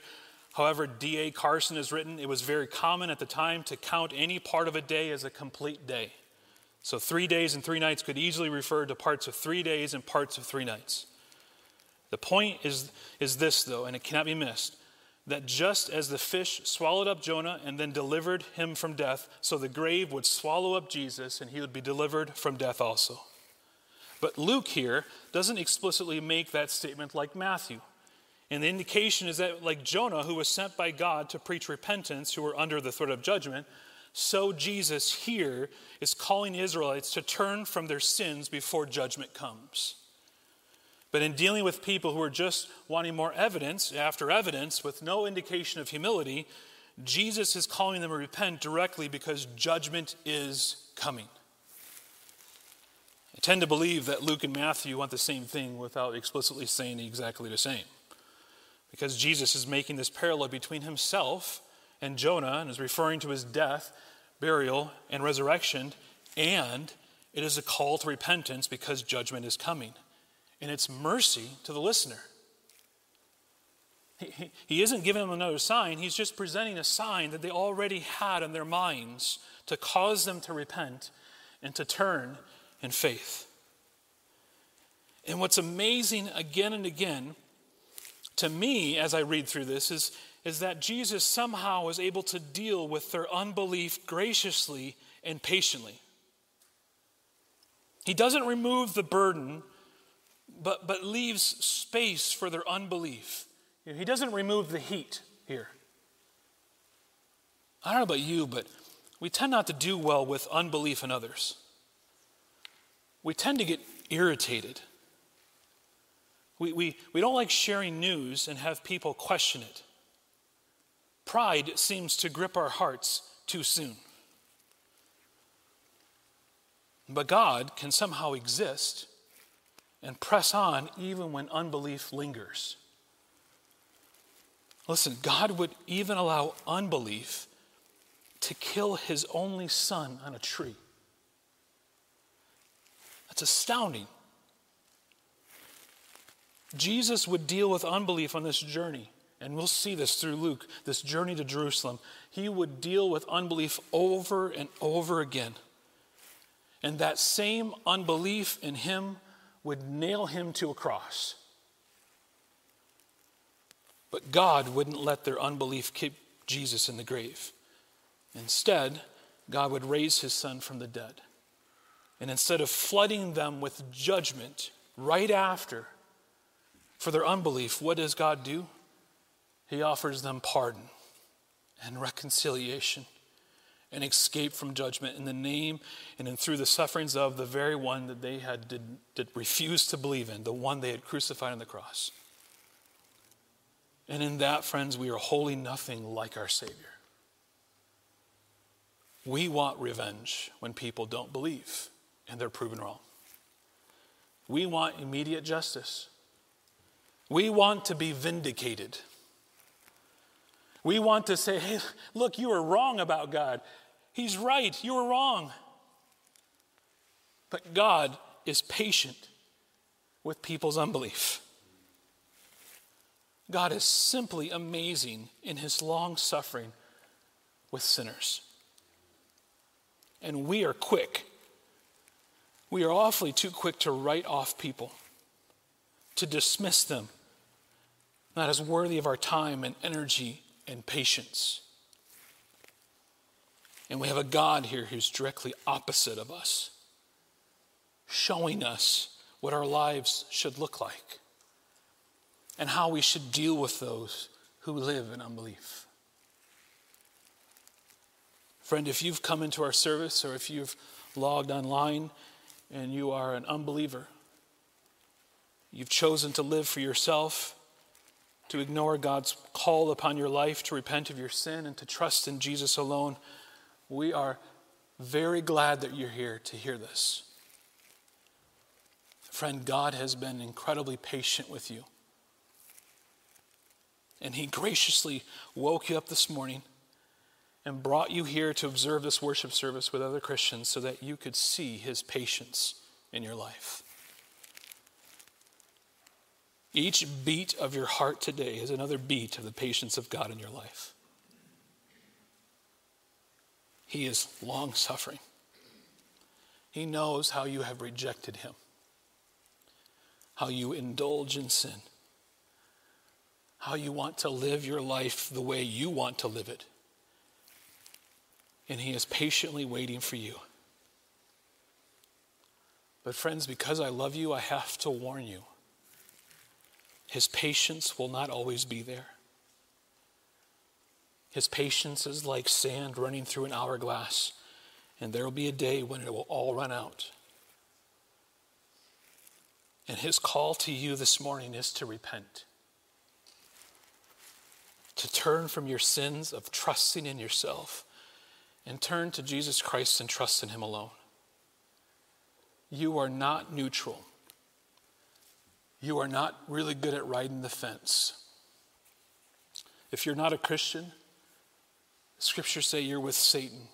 However, D A Carson has written, it was very common at the time to count any part of a day as a complete day. So three days and three nights could easily refer to parts of three days and parts of three nights. The point is, is this, though, and it cannot be missed, that just as the fish swallowed up Jonah and then delivered him from death, so the grave would swallow up Jesus and he would be delivered from death also. But Luke here doesn't explicitly make that statement like Matthew. And the indication is that like Jonah, who was sent by God to preach repentance, who were under the threat of judgment, so Jesus here is calling the Israelites to turn from their sins before judgment comes. But in dealing with people who are just wanting more evidence after evidence with no indication of humility, Jesus is calling them to repent directly because judgment is coming. I tend to believe that Luke and Matthew want the same thing without explicitly saying exactly the same, because Jesus is making this parallel between himself and Jonah and is referring to his death, burial, and resurrection, and it is a call to repentance because judgment is coming. And it's mercy to the listener. He, he isn't giving them another sign. He's just presenting a sign that they already had in their minds to cause them to repent and to turn in faith. And what's amazing again and again to me as I read through this is, is that Jesus somehow was able to deal with their unbelief graciously and patiently. He doesn't remove the burden, but, but leaves space for their unbelief. He doesn't remove the heat here. I don't know about you, but we tend not to do well with unbelief in others. We tend to get irritated. We, we, we don't like sharing news and have people question it. Pride seems to grip our hearts too soon. But God can somehow exist and press on even when unbelief lingers. Listen, God would even allow unbelief to kill his only son on a tree. That's astounding. Jesus would deal with unbelief on this journey, and we'll see this through Luke, this journey to Jerusalem. He would deal with unbelief over and over again. And that same unbelief in him would nail him to a cross. But God wouldn't let their unbelief keep Jesus in the grave. Instead, God would raise his son from the dead. And instead of flooding them with judgment right after for their unbelief, what does God do? He offers them pardon and reconciliation and escape from judgment in the name and in through the sufferings of the very one that they had did, did refuse to believe in, the one they had crucified on the cross. And in that, friends, we are wholly nothing like our Savior. We want revenge when people don't believe and they're proven wrong. We want immediate justice. We want to be vindicated. We want to say, hey, look, you were wrong about God. He's right, you were wrong. But God is patient with people's unbelief. God is simply amazing in his long suffering with sinners. And we are quick. We are awfully too quick to write off people, to dismiss them, not as worthy of our time and energy and patience. And we have a God here who's directly opposite of us, showing us what our lives should look like and how we should deal with those who live in unbelief. Friend, if you've come into our service or if you've logged online and you are an unbeliever, you've chosen to live for yourself, to ignore God's call upon your life, to repent of your sin and to trust in Jesus alone, we are very glad that you're here to hear this. Friend, God has been incredibly patient with you. And he graciously woke you up this morning and brought you here to observe this worship service with other Christians so that you could see his patience in your life. Each beat of your heart today is another beat of the patience of God in your life. He is long-suffering. He knows how you have rejected him, how you indulge in sin, how you want to live your life the way you want to live it. And he is patiently waiting for you. But friends, because I love you, I have to warn you. His patience will not always be there. His patience is like sand running through an hourglass, and there will be a day when it will all run out. And his call to you this morning is to repent, to turn from your sins of trusting in yourself and turn to Jesus Christ and trust in him alone. You are not neutral. You are not really good at riding the fence. If you're not a Christian, scriptures say you're with Satan.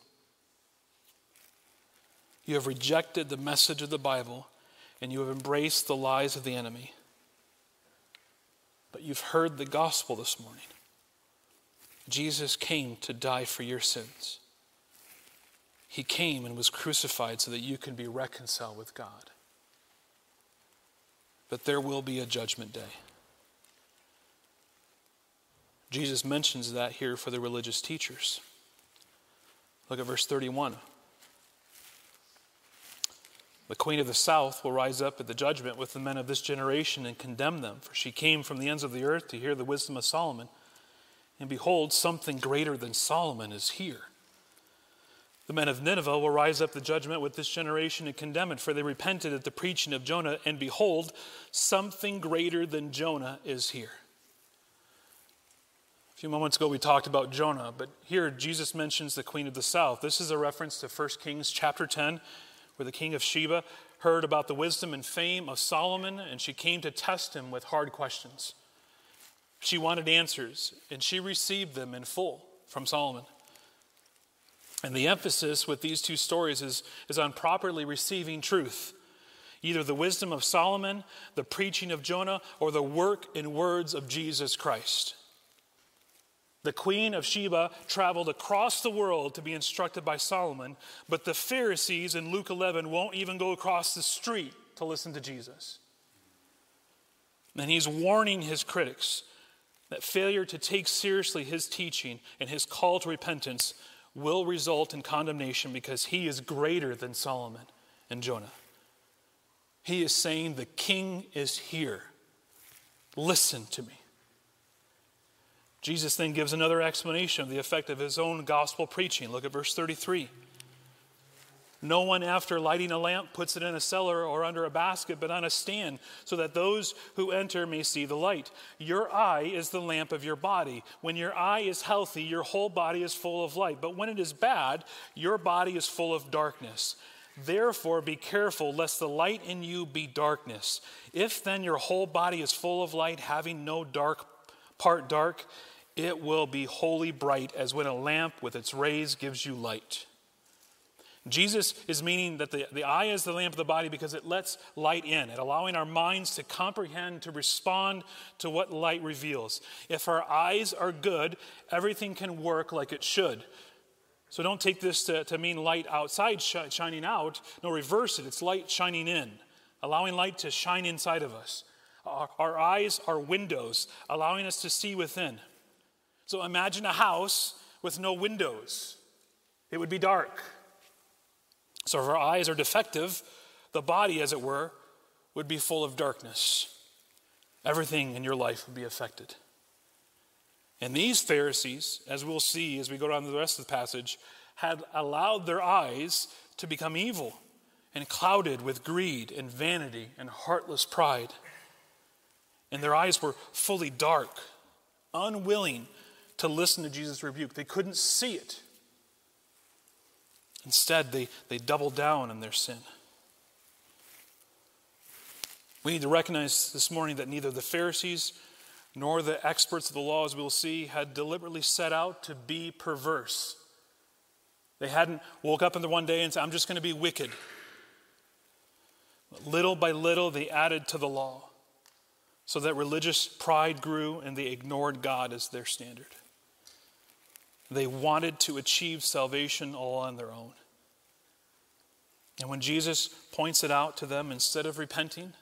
You have rejected the message of the Bible and you have embraced the lies of the enemy. But you've heard the gospel this morning. Jesus came to die for your sins. He came and was crucified so that you can be reconciled with God. But there will be a judgment day. Jesus mentions that here for the religious teachers. Look at verse thirty-one. The queen of the south will rise up at the judgment with the men of this generation and condemn them, for she came from the ends of the earth to hear the wisdom of Solomon. And behold, something greater than Solomon is here. The men of Nineveh will rise up to judgment with this generation and condemn it, for they repented at the preaching of Jonah. And behold, something greater than Jonah is here. A few moments ago we talked about Jonah, but here Jesus mentions the queen of the south. This is a reference to First Kings chapter ten, where the king of Sheba heard about the wisdom and fame of Solomon, and she came to test him with hard questions. She wanted answers, and she received them in full from Solomon. And the emphasis with these two stories is, is on properly receiving truth. Either the wisdom of Solomon, the preaching of Jonah, or the work and words of Jesus Christ. The queen of Sheba traveled across the world to be instructed by Solomon, but the Pharisees in Luke eleven won't even go across the street to listen to Jesus. And he's warning his critics that failure to take seriously his teaching and his call to repentance will result in condemnation because he is greater than Solomon and Jonah. He is saying the king is here. Listen to me. Jesus then gives another explanation of the effect of his own gospel preaching. Look at verse thirty-three. No one after lighting a lamp puts it in a cellar or under a basket, but on a stand, so that those who enter may see the light. Your eye is the lamp of your body. When your eye is healthy, your whole body is full of light. But when it is bad, your body is full of darkness. Therefore, be careful, lest the light in you be darkness. If then your whole body is full of light, having no dark part dark, it will be wholly bright, as when a lamp with its rays gives you light. Jesus is meaning that the, the eye is the lamp of the body because it lets light in. It allowing our minds to comprehend, to respond to what light reveals. If our eyes are good, everything can work like it should. So don't take this to, to mean light outside sh- shining out. No, reverse it. It's light shining in, allowing light to shine inside of us. Our, our eyes are windows, allowing us to see within. So imagine a house with no windows. It would be dark. So if our eyes are defective, the body, as it were, would be full of darkness. Everything in your life would be affected. And these Pharisees, as we'll see as we go down to the rest of the passage, had allowed their eyes to become evil and clouded with greed and vanity and heartless pride. And their eyes were fully dark, unwilling to listen to Jesus' rebuke. They couldn't see it. Instead, they, they double down on their sin. We need to recognize this morning that neither the Pharisees nor the experts of the law, as we'll see, had deliberately set out to be perverse. They hadn't woke up in the one day and said, I'm just going to be wicked. But little by little, they added to the law so that religious pride grew and they ignored God as their standard. They wanted to achieve salvation all on their own. And when Jesus points it out to them, instead of repenting,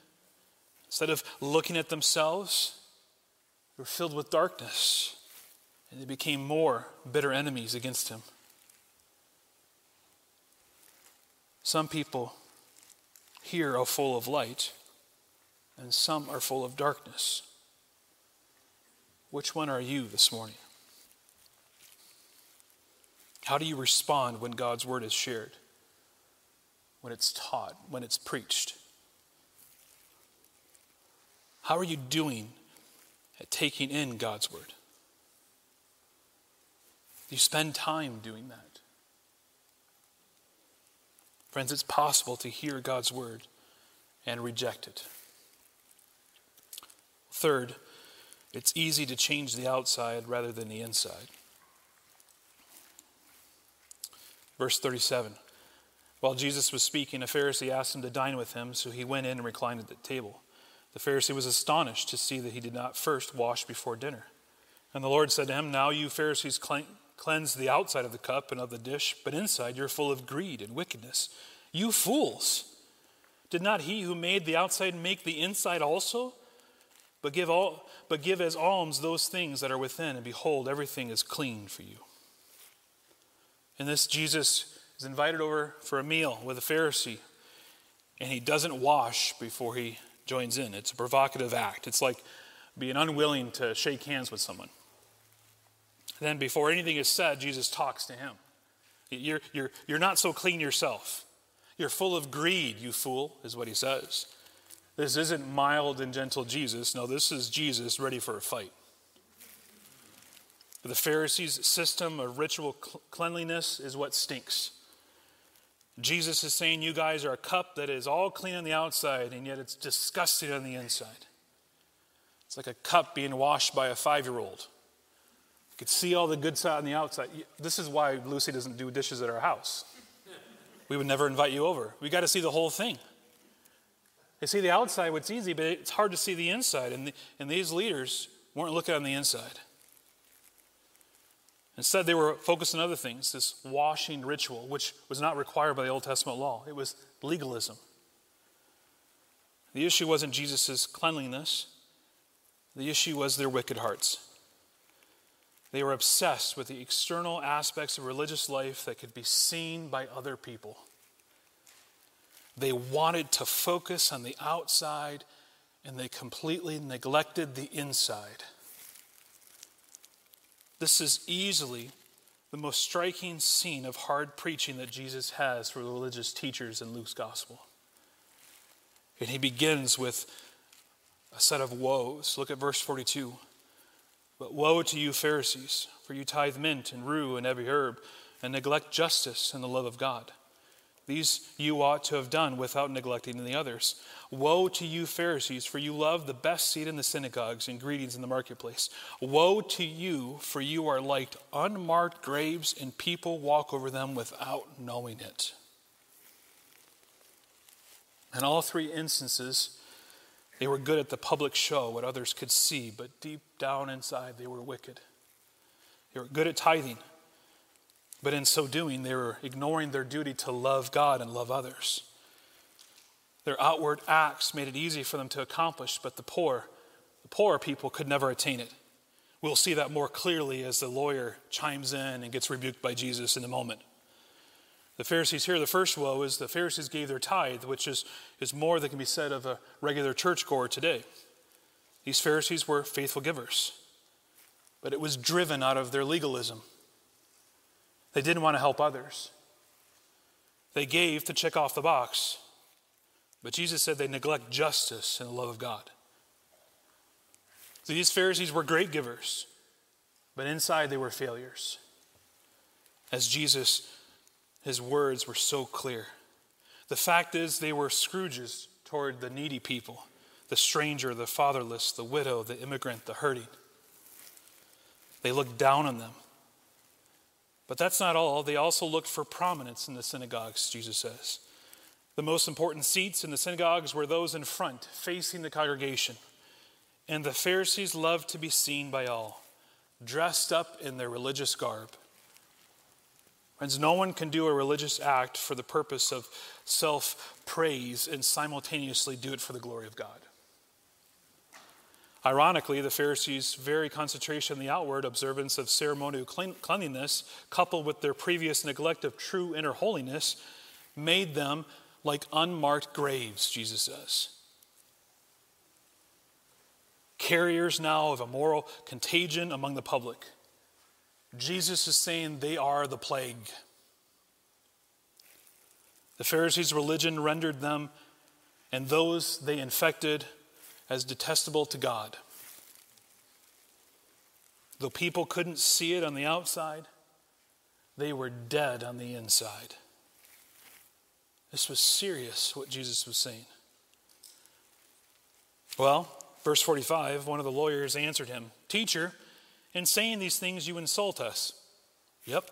instead of looking at themselves, they were filled with darkness, and they became more bitter enemies against him. Some people here are full of light, and some are full of darkness. Which one are you this morning? How do you respond when God's word is shared? When it's taught? When it's preached? How are you doing at taking in God's word? Do you spend time doing that? Friends, it's possible to hear God's word and reject it. Third, it's easy to change the outside rather than the inside. Verse thirty-seven, while Jesus was speaking, a Pharisee asked him to dine with him, so he went in and reclined at the table. The Pharisee was astonished to see that he did not first wash before dinner. And the Lord said to him, now you Pharisees cleanse the outside of the cup and of the dish, but inside you're full of greed and wickedness. You fools! Did not he who made the outside make the inside also? But give all, but give as alms those things that are within, and behold, everything is clean for you. And this Jesus is invited over for a meal with a Pharisee, and he doesn't wash before he joins in. It's a provocative act. It's like being unwilling to shake hands with someone. Then before anything is said, Jesus talks to him. You're, you're, you're not so clean yourself. You're full of greed, you fool, is what he says. This isn't mild and gentle Jesus. No, this is Jesus ready for a fight. The Pharisees' system of ritual cleanliness is what stinks. Jesus is saying, you guys are a cup that is all clean on the outside, and yet it's disgusting on the inside. It's like a cup being washed by a five-year-old. You could see all the good side on the outside. This is why Lucy doesn't do dishes at our house. We would never invite you over. We got to see the whole thing. They see the outside, what's easy, but it's hard to see the inside. And, the, and these leaders weren't looking on the inside. Instead, they were focused on other things, this washing ritual, which was not required by the Old Testament law. It was legalism. The issue wasn't Jesus' cleanliness. The issue was their wicked hearts. They were obsessed with the external aspects of religious life that could be seen by other people. They wanted to focus on the outside, and they completely neglected the inside. This is easily the most striking scene of hard preaching that Jesus has for the religious teachers in Luke's gospel. And he begins with a set of woes. Look at verse forty-two. But woe to you, Pharisees, for you tithe mint and rue and every herb, and neglect justice and the love of God. These you ought to have done without neglecting the others. Woe to you, Pharisees, for you love the best seat in the synagogues and greetings in the marketplace. Woe to you, for you are like unmarked graves, and people walk over them without knowing it. In all three instances, they were good at the public show, what others could see, but deep down inside they were wicked. They were good at tithing. But in so doing, they were ignoring their duty to love God and love others. Their outward acts made it easy for them to accomplish, but the poor, the poorer people could never attain it. We'll see that more clearly as the lawyer chimes in and gets rebuked by Jesus in a moment. The Pharisees here, the first woe is the Pharisees gave their tithe, which is, is more than can be said of a regular churchgoer today. These Pharisees were faithful givers, but it was driven out of their legalism. They didn't want to help others. They gave to check off the box. But Jesus said they neglect justice and the love of God. So these Pharisees were great givers, but inside they were failures. As Jesus, his words were so clear. The fact is they were Scrooges toward the needy people, the stranger, the fatherless, the widow, the immigrant, the hurting. They looked down on them. But that's not all. They also looked for prominence in the synagogues, Jesus says. The most important seats in the synagogues were those in front, facing the congregation. And the Pharisees loved to be seen by all, dressed up in their religious garb. Friends, no one can do a religious act for the purpose of self-praise and simultaneously do it for the glory of God. Ironically, the Pharisees' very concentration on the outward observance of ceremonial cleanliness, coupled with their previous neglect of true inner holiness, made them like unmarked graves, Jesus says. carriers now of a moral contagion among the public. Jesus is saying they are the plague. The Pharisees' religion rendered them and those they infected as detestable to God. Though people couldn't see it on the outside, they were dead on the inside. This was serious, what Jesus was saying. Well, verse forty-five, one of the lawyers answered him, "Teacher, in saying these things you insult us." Yep.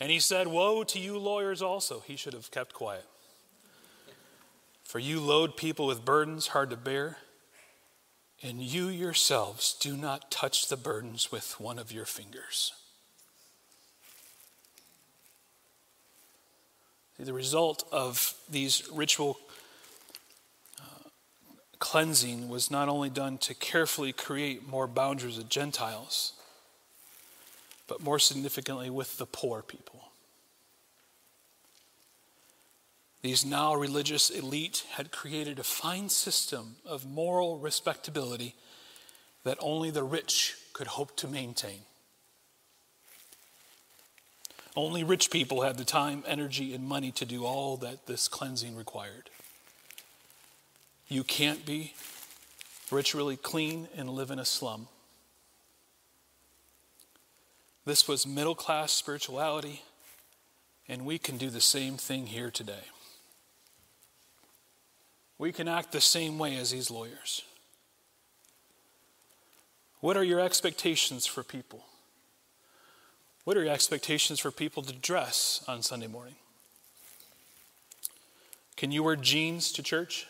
And he said, "Woe to you lawyers also." He should have kept quiet. "For you load people with burdens hard to bear, and you yourselves do not touch the burdens with one of your fingers." See, the result of these ritual uh, cleansing was not only done to carefully create more boundaries of Gentiles, but more significantly with the poor people. These now religious elite had created a fine system of moral respectability that only the rich could hope to maintain. Only rich people had the time, energy, and money to do all that this cleansing required. You can't be ritually clean and live in a slum. This was middle-class spirituality, and we can do the same thing here today. We can act the same way as these lawyers. What are your expectations for people? What are your expectations for people to dress on Sunday morning? Can you wear jeans to church?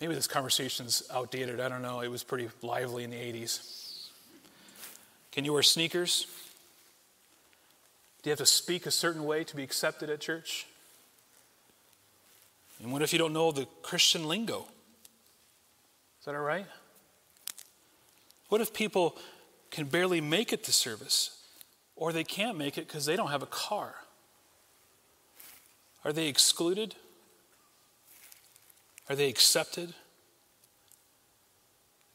Maybe this conversation's outdated. I don't know. It was pretty lively in the eighties. Can you wear sneakers? Do you have to speak a certain way to be accepted at church? And what if you don't know the Christian lingo? Is that all right? What if people can barely make it to service, or they can't make it because they don't have a car? Are they excluded? Are they accepted?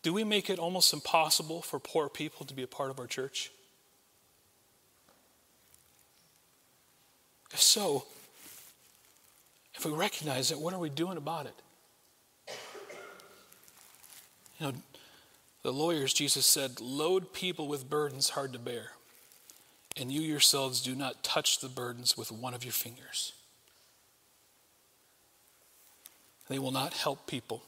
Do we make it almost impossible for poor people to be a part of our church? If so, if we recognize it, what are we doing about it? You know, the lawyers, Jesus said, "Load people with burdens hard to bear, and you yourselves do not touch the burdens with one of your fingers." They will not help people.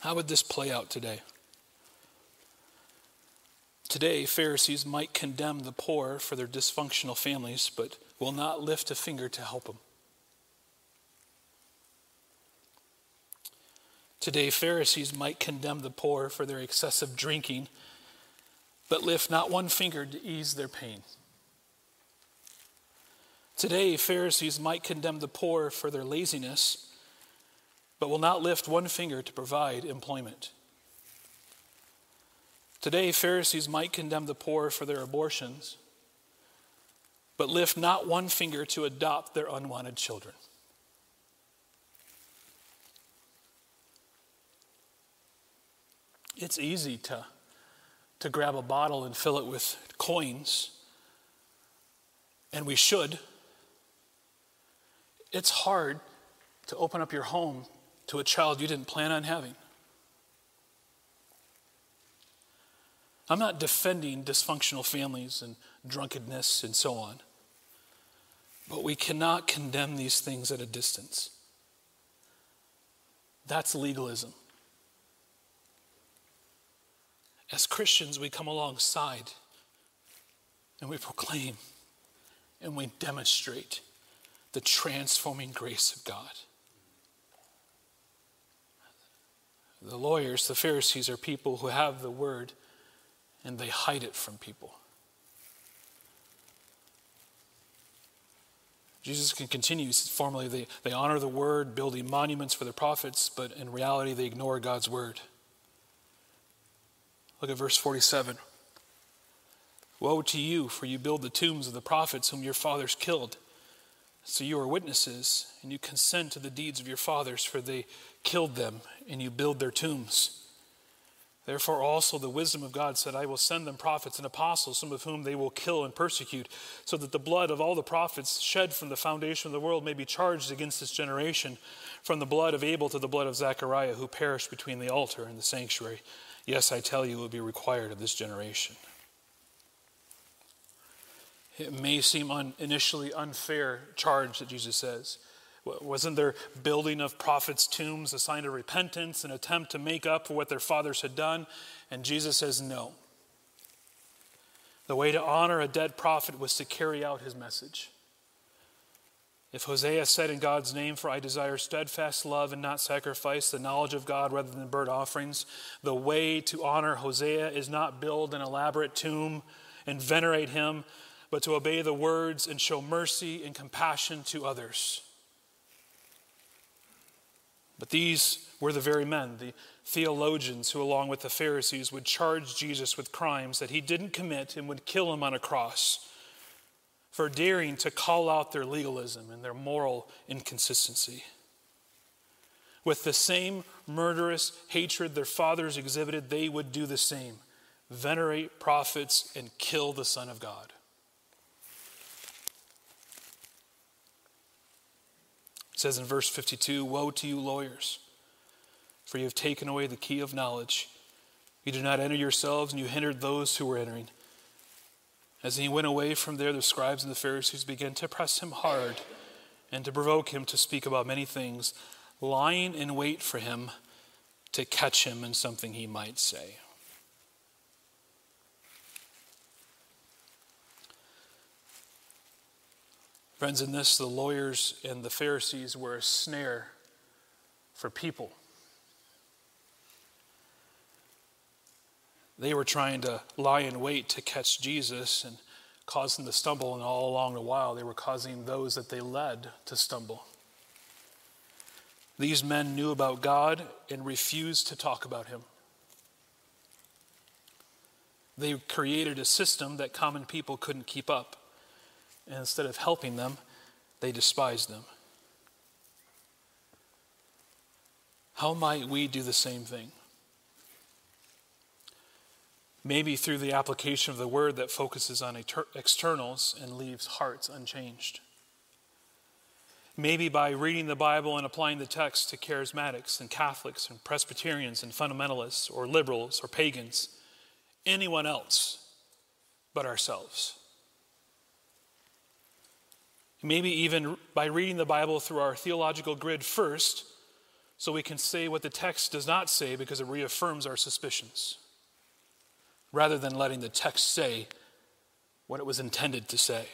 How would this play out today? Today, Pharisees might condemn the poor for their dysfunctional families, but will not lift a finger to help them. Today, Pharisees might condemn the poor for their excessive drinking, but lift not one finger to ease their pain. Today, Pharisees might condemn the poor for their laziness, but will not lift one finger to provide employment. Today, Pharisees might condemn the poor for their abortions, but lift not one finger to adopt their unwanted children. It's easy to, to grab a bottle and fill it with coins, and we should. It's hard to open up your home to a child you didn't plan on having. I'm not defending dysfunctional families and drunkenness and so on, but we cannot condemn these things at a distance. That's legalism. As Christians, we come alongside and we proclaim and we demonstrate the transforming grace of God. The lawyers, the Pharisees, are people who have the word and they hide it from people. Jesus can continue. Formally, they, they honor the word, building monuments for their prophets, but in reality, they ignore God's word. Look at verse forty-seven. "Woe to you, for you build the tombs of the prophets whom your fathers killed, So you are witnesses, and you consent to the deeds of your fathers, for they killed them, and you build their tombs. Therefore also the wisdom of God said, I will send them prophets and apostles, some of whom they will kill and persecute, so that the blood of all the prophets shed from the foundation of the world may be charged against this generation, from the blood of Abel to the blood of Zechariah, who perished between the altar and the sanctuary. Yes, I tell you, it will be required of this generation. It may seem un, initially unfair charge that Jesus says. Wasn't their building of prophets' tombs a sign of repentance, an attempt to make up for what their fathers had done? And Jesus says no. The way to honor a dead prophet was to carry out his message. If Hosea said in God's name, for I desire steadfast love and not sacrifice, the knowledge of God rather than burnt offerings, the way to honor Hosea is not build an elaborate tomb and venerate him, but to obey the words and show mercy and compassion to others. But these were the very men, the theologians, who along with the Pharisees would charge Jesus with crimes that he didn't commit and would kill him on a cross for daring to call out their legalism and their moral inconsistency. With the same murderous hatred their fathers exhibited, they would do the same, venerate prophets and kill the Son of God. It says in verse fifty-two, woe to you lawyers, for you have taken away the key of knowledge. You did not enter yourselves, and you hindered those who were entering. As he went away from there, the scribes and the Pharisees began to press him hard and to provoke him to speak about many things, lying in wait for him to catch him in something he might say. Friends, in this, the lawyers and the Pharisees were a snare for people. They were trying to lie in wait to catch Jesus and cause him to stumble, and all along the while, they were causing those that they led to stumble. These men knew about God and refused to talk about him. They created a system that common people couldn't keep up. And instead of helping them, they despised them. How might we do the same thing? Maybe through the application of the word that focuses on externals and leaves hearts unchanged. Maybe by reading the Bible and applying the text to charismatics and Catholics and Presbyterians and fundamentalists or liberals or pagans, anyone else but ourselves. Maybe even by reading the Bible through our theological grid first, so we can say what the text does not say because it reaffirms our suspicions, rather than letting the text say what it was intended to say.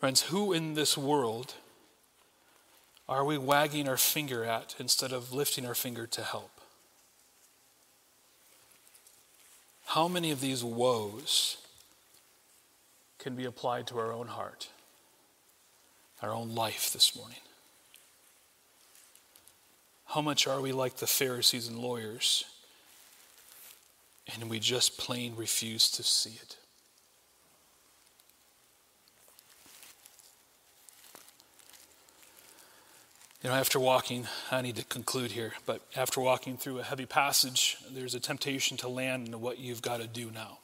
Friends, who in this world are we wagging our finger at instead of lifting our finger to help? How many of these woes can be applied to our own heart, our own life this morning? How much are we like the Pharisees and lawyers, and we just plain refuse to see it? You know, after walking, I need to conclude here, but after walking through a heavy passage, there's a temptation to land into what you've got to do now.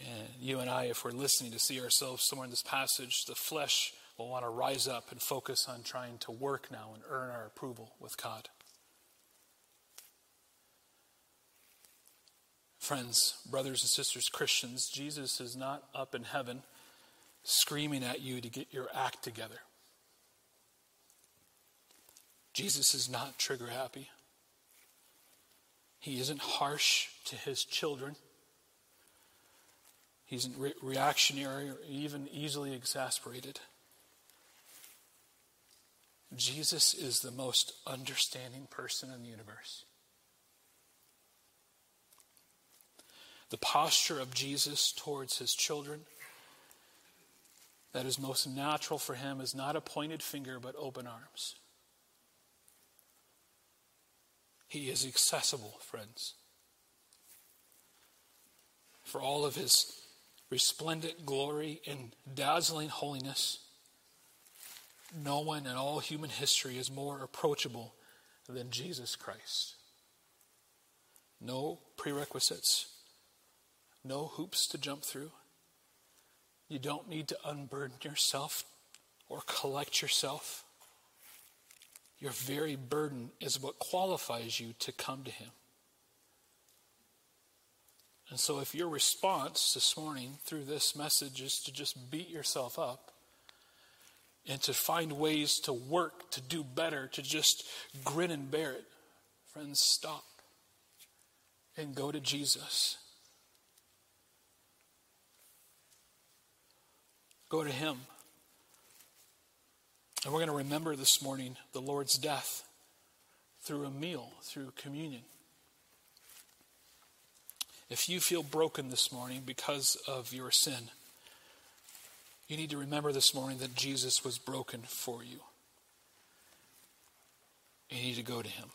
And you and I, if we're listening to see ourselves somewhere in this passage, the flesh will want to rise up and focus on trying to work now and earn our approval with God. Friends, brothers and sisters, Christians, Jesus is not up in heaven screaming at you to get your act together. Jesus is not trigger happy. He isn't harsh to his children. He isn't re- reactionary or even easily exasperated. Jesus is the most understanding person in the universe. The posture of Jesus towards his children that is most natural for him is not a pointed finger, but open arms. He is accessible, friends. for all of his resplendent glory and dazzling holiness. No one in all human history is more approachable than Jesus Christ. No prerequisites, no hoops to jump through. You don't need to unburden yourself or collect yourself. Your very burden is what qualifies you to come to him. And so if your response this morning through this message is to just beat yourself up and to find ways to work, to do better, to just grin and bear it, friends, stop and go to Jesus. Go to him. And we're going to remember this morning the Lord's death through a meal, through communion. If you feel broken this morning because of your sin, you need to remember this morning that Jesus was broken for you. You need to go to him.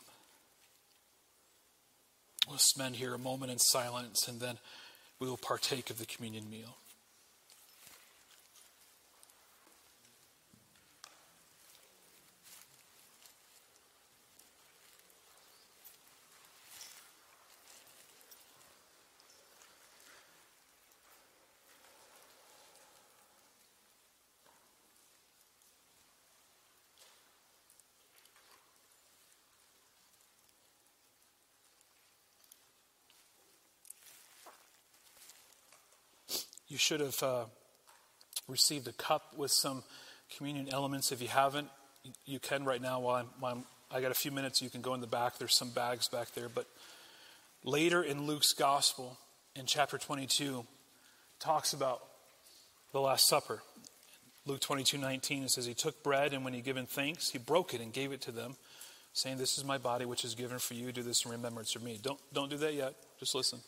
We'll spend here a moment in silence, and then we will partake of the communion meal. You should have uh, received a cup with some communion elements. If you haven't, you can right now. While I'm, while I'm, I got a few minutes, you can go in the back. There's some bags back there. But later in Luke's gospel, in chapter twenty-two, talks about the Last Supper. Luke twenty-two nineteen, it says, "He took bread, and when he given thanks, he broke it and gave it to them, saying, 'This is my body, which is given for you. Do this in remembrance of me.'" Don't don't do that yet. Just listen.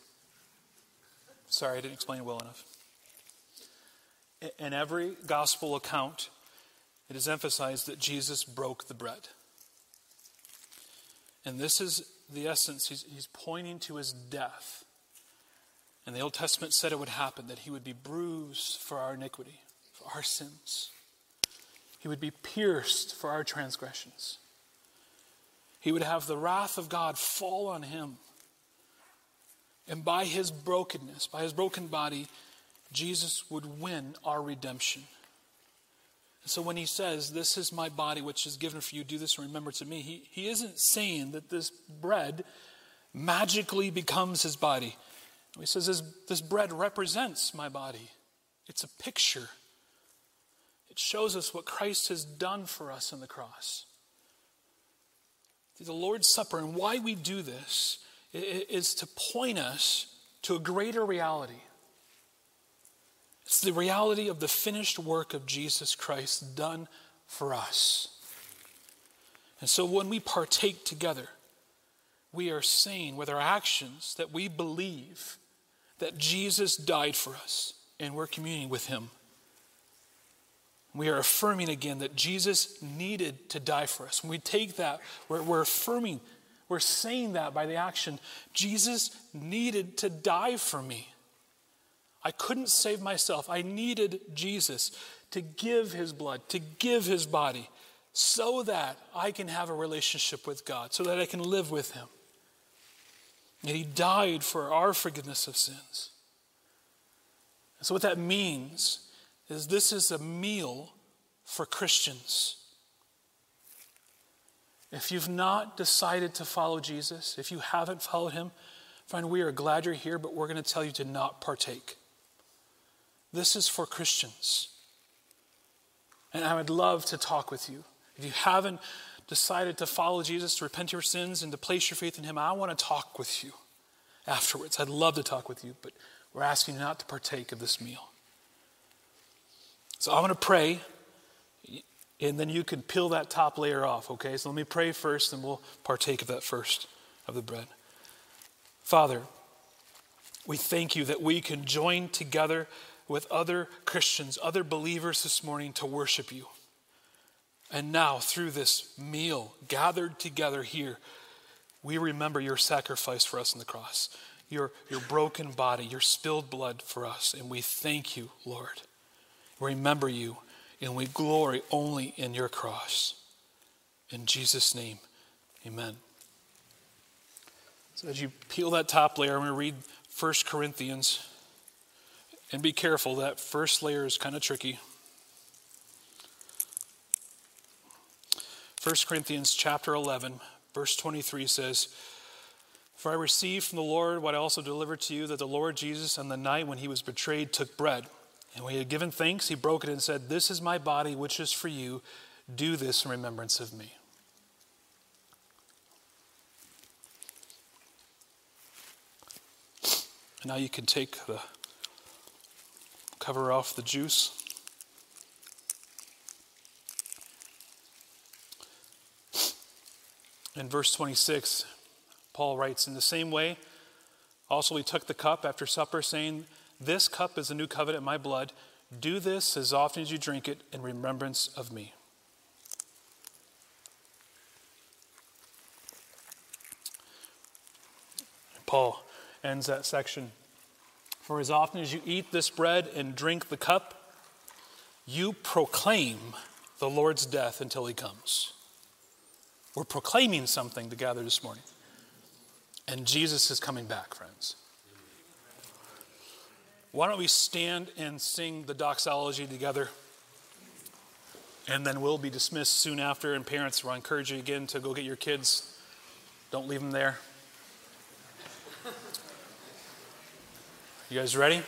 Sorry, I didn't explain well enough. In every gospel account, it is emphasized that Jesus broke the bread. And this is the essence. He's, he's pointing to his death. And the Old Testament said it would happen, that he would be bruised for our iniquity, for our sins. He would be pierced for our transgressions. He would have the wrath of God fall on him. And by his brokenness, by his broken body, Jesus would win our redemption. And so when he says, "This is my body which is given for you, do this in remembrance of me," he, he isn't saying that this bread magically becomes his body. He says this, this bread represents my body. It's a picture. It shows us what Christ has done for us on the cross. The Lord's Supper, and why we do this, is to point us to a greater reality. It's the reality of the finished work of Jesus Christ done for us. And so when we partake together, we are saying with our actions that we believe that Jesus died for us, and we're communing with him. We are affirming again that Jesus needed to die for us. When we take that, we're, we're affirming, we're saying that by the action, Jesus needed to die for me. I couldn't save myself. I needed Jesus to give his blood, to give his body, so that I can have a relationship with God, so that I can live with him. And he died for our forgiveness of sins. And so what that means is this is a meal for Christians. If you've not decided to follow Jesus, if you haven't followed him, friend, we are glad you're here, but we're going to tell you to not partake. This is for Christians. And I would love to talk with you. If you haven't decided to follow Jesus, to repent of your sins, and to place your faith in him, I want to talk with you afterwards. I'd love to talk with you, but we're asking you not to partake of this meal. So I want to pray, and then you can peel that top layer off, okay? So let me pray first, and we'll partake of that first, of the bread. Father, we thank you that we can join together with other Christians, other believers this morning to worship you. And now through this meal gathered together here, we remember your sacrifice for us on the cross. your, your broken body, your spilled blood for us. And we thank you, Lord. Remember you, and we glory only in your cross. In Jesus' name, amen. So as you peel that top layer, I'm going to read First Corinthians. And be careful, that first layer is kind of tricky. First Corinthians chapter eleven, verse twenty-three says, "For I received from the Lord what I also delivered to you, that the Lord Jesus on the night when he was betrayed took bread. And when he had given thanks, he broke it and said, 'This is my body, which is for you. Do this in remembrance of me.'" And now you can take the cover off the juice. In verse twenty-six, Paul writes, "In the same way, also he took the cup after supper, saying, 'This cup is the new covenant in my blood. Do this as often as you drink it in remembrance of me.'" Paul ends that section. "For as often as you eat this bread and drink the cup, you proclaim the Lord's death until he comes." We're proclaiming something together this morning. And Jesus is coming back, friends. Why don't we stand and sing the doxology together? And then we'll be dismissed soon after. And parents, we'll encourage you again to go get your kids. Don't leave them there. You guys ready?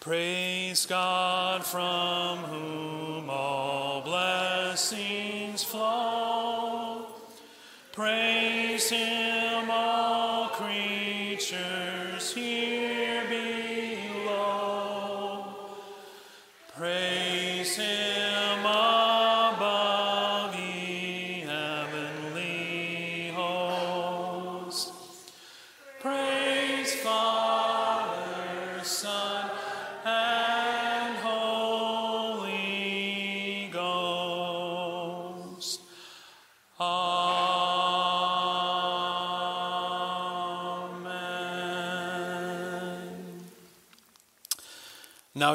Praise God, from whom all blessings flow. Praise him, all creatures here below. Praise him above, ye heavenly hosts. Praise God. Son and Holy Ghost. Amen. Now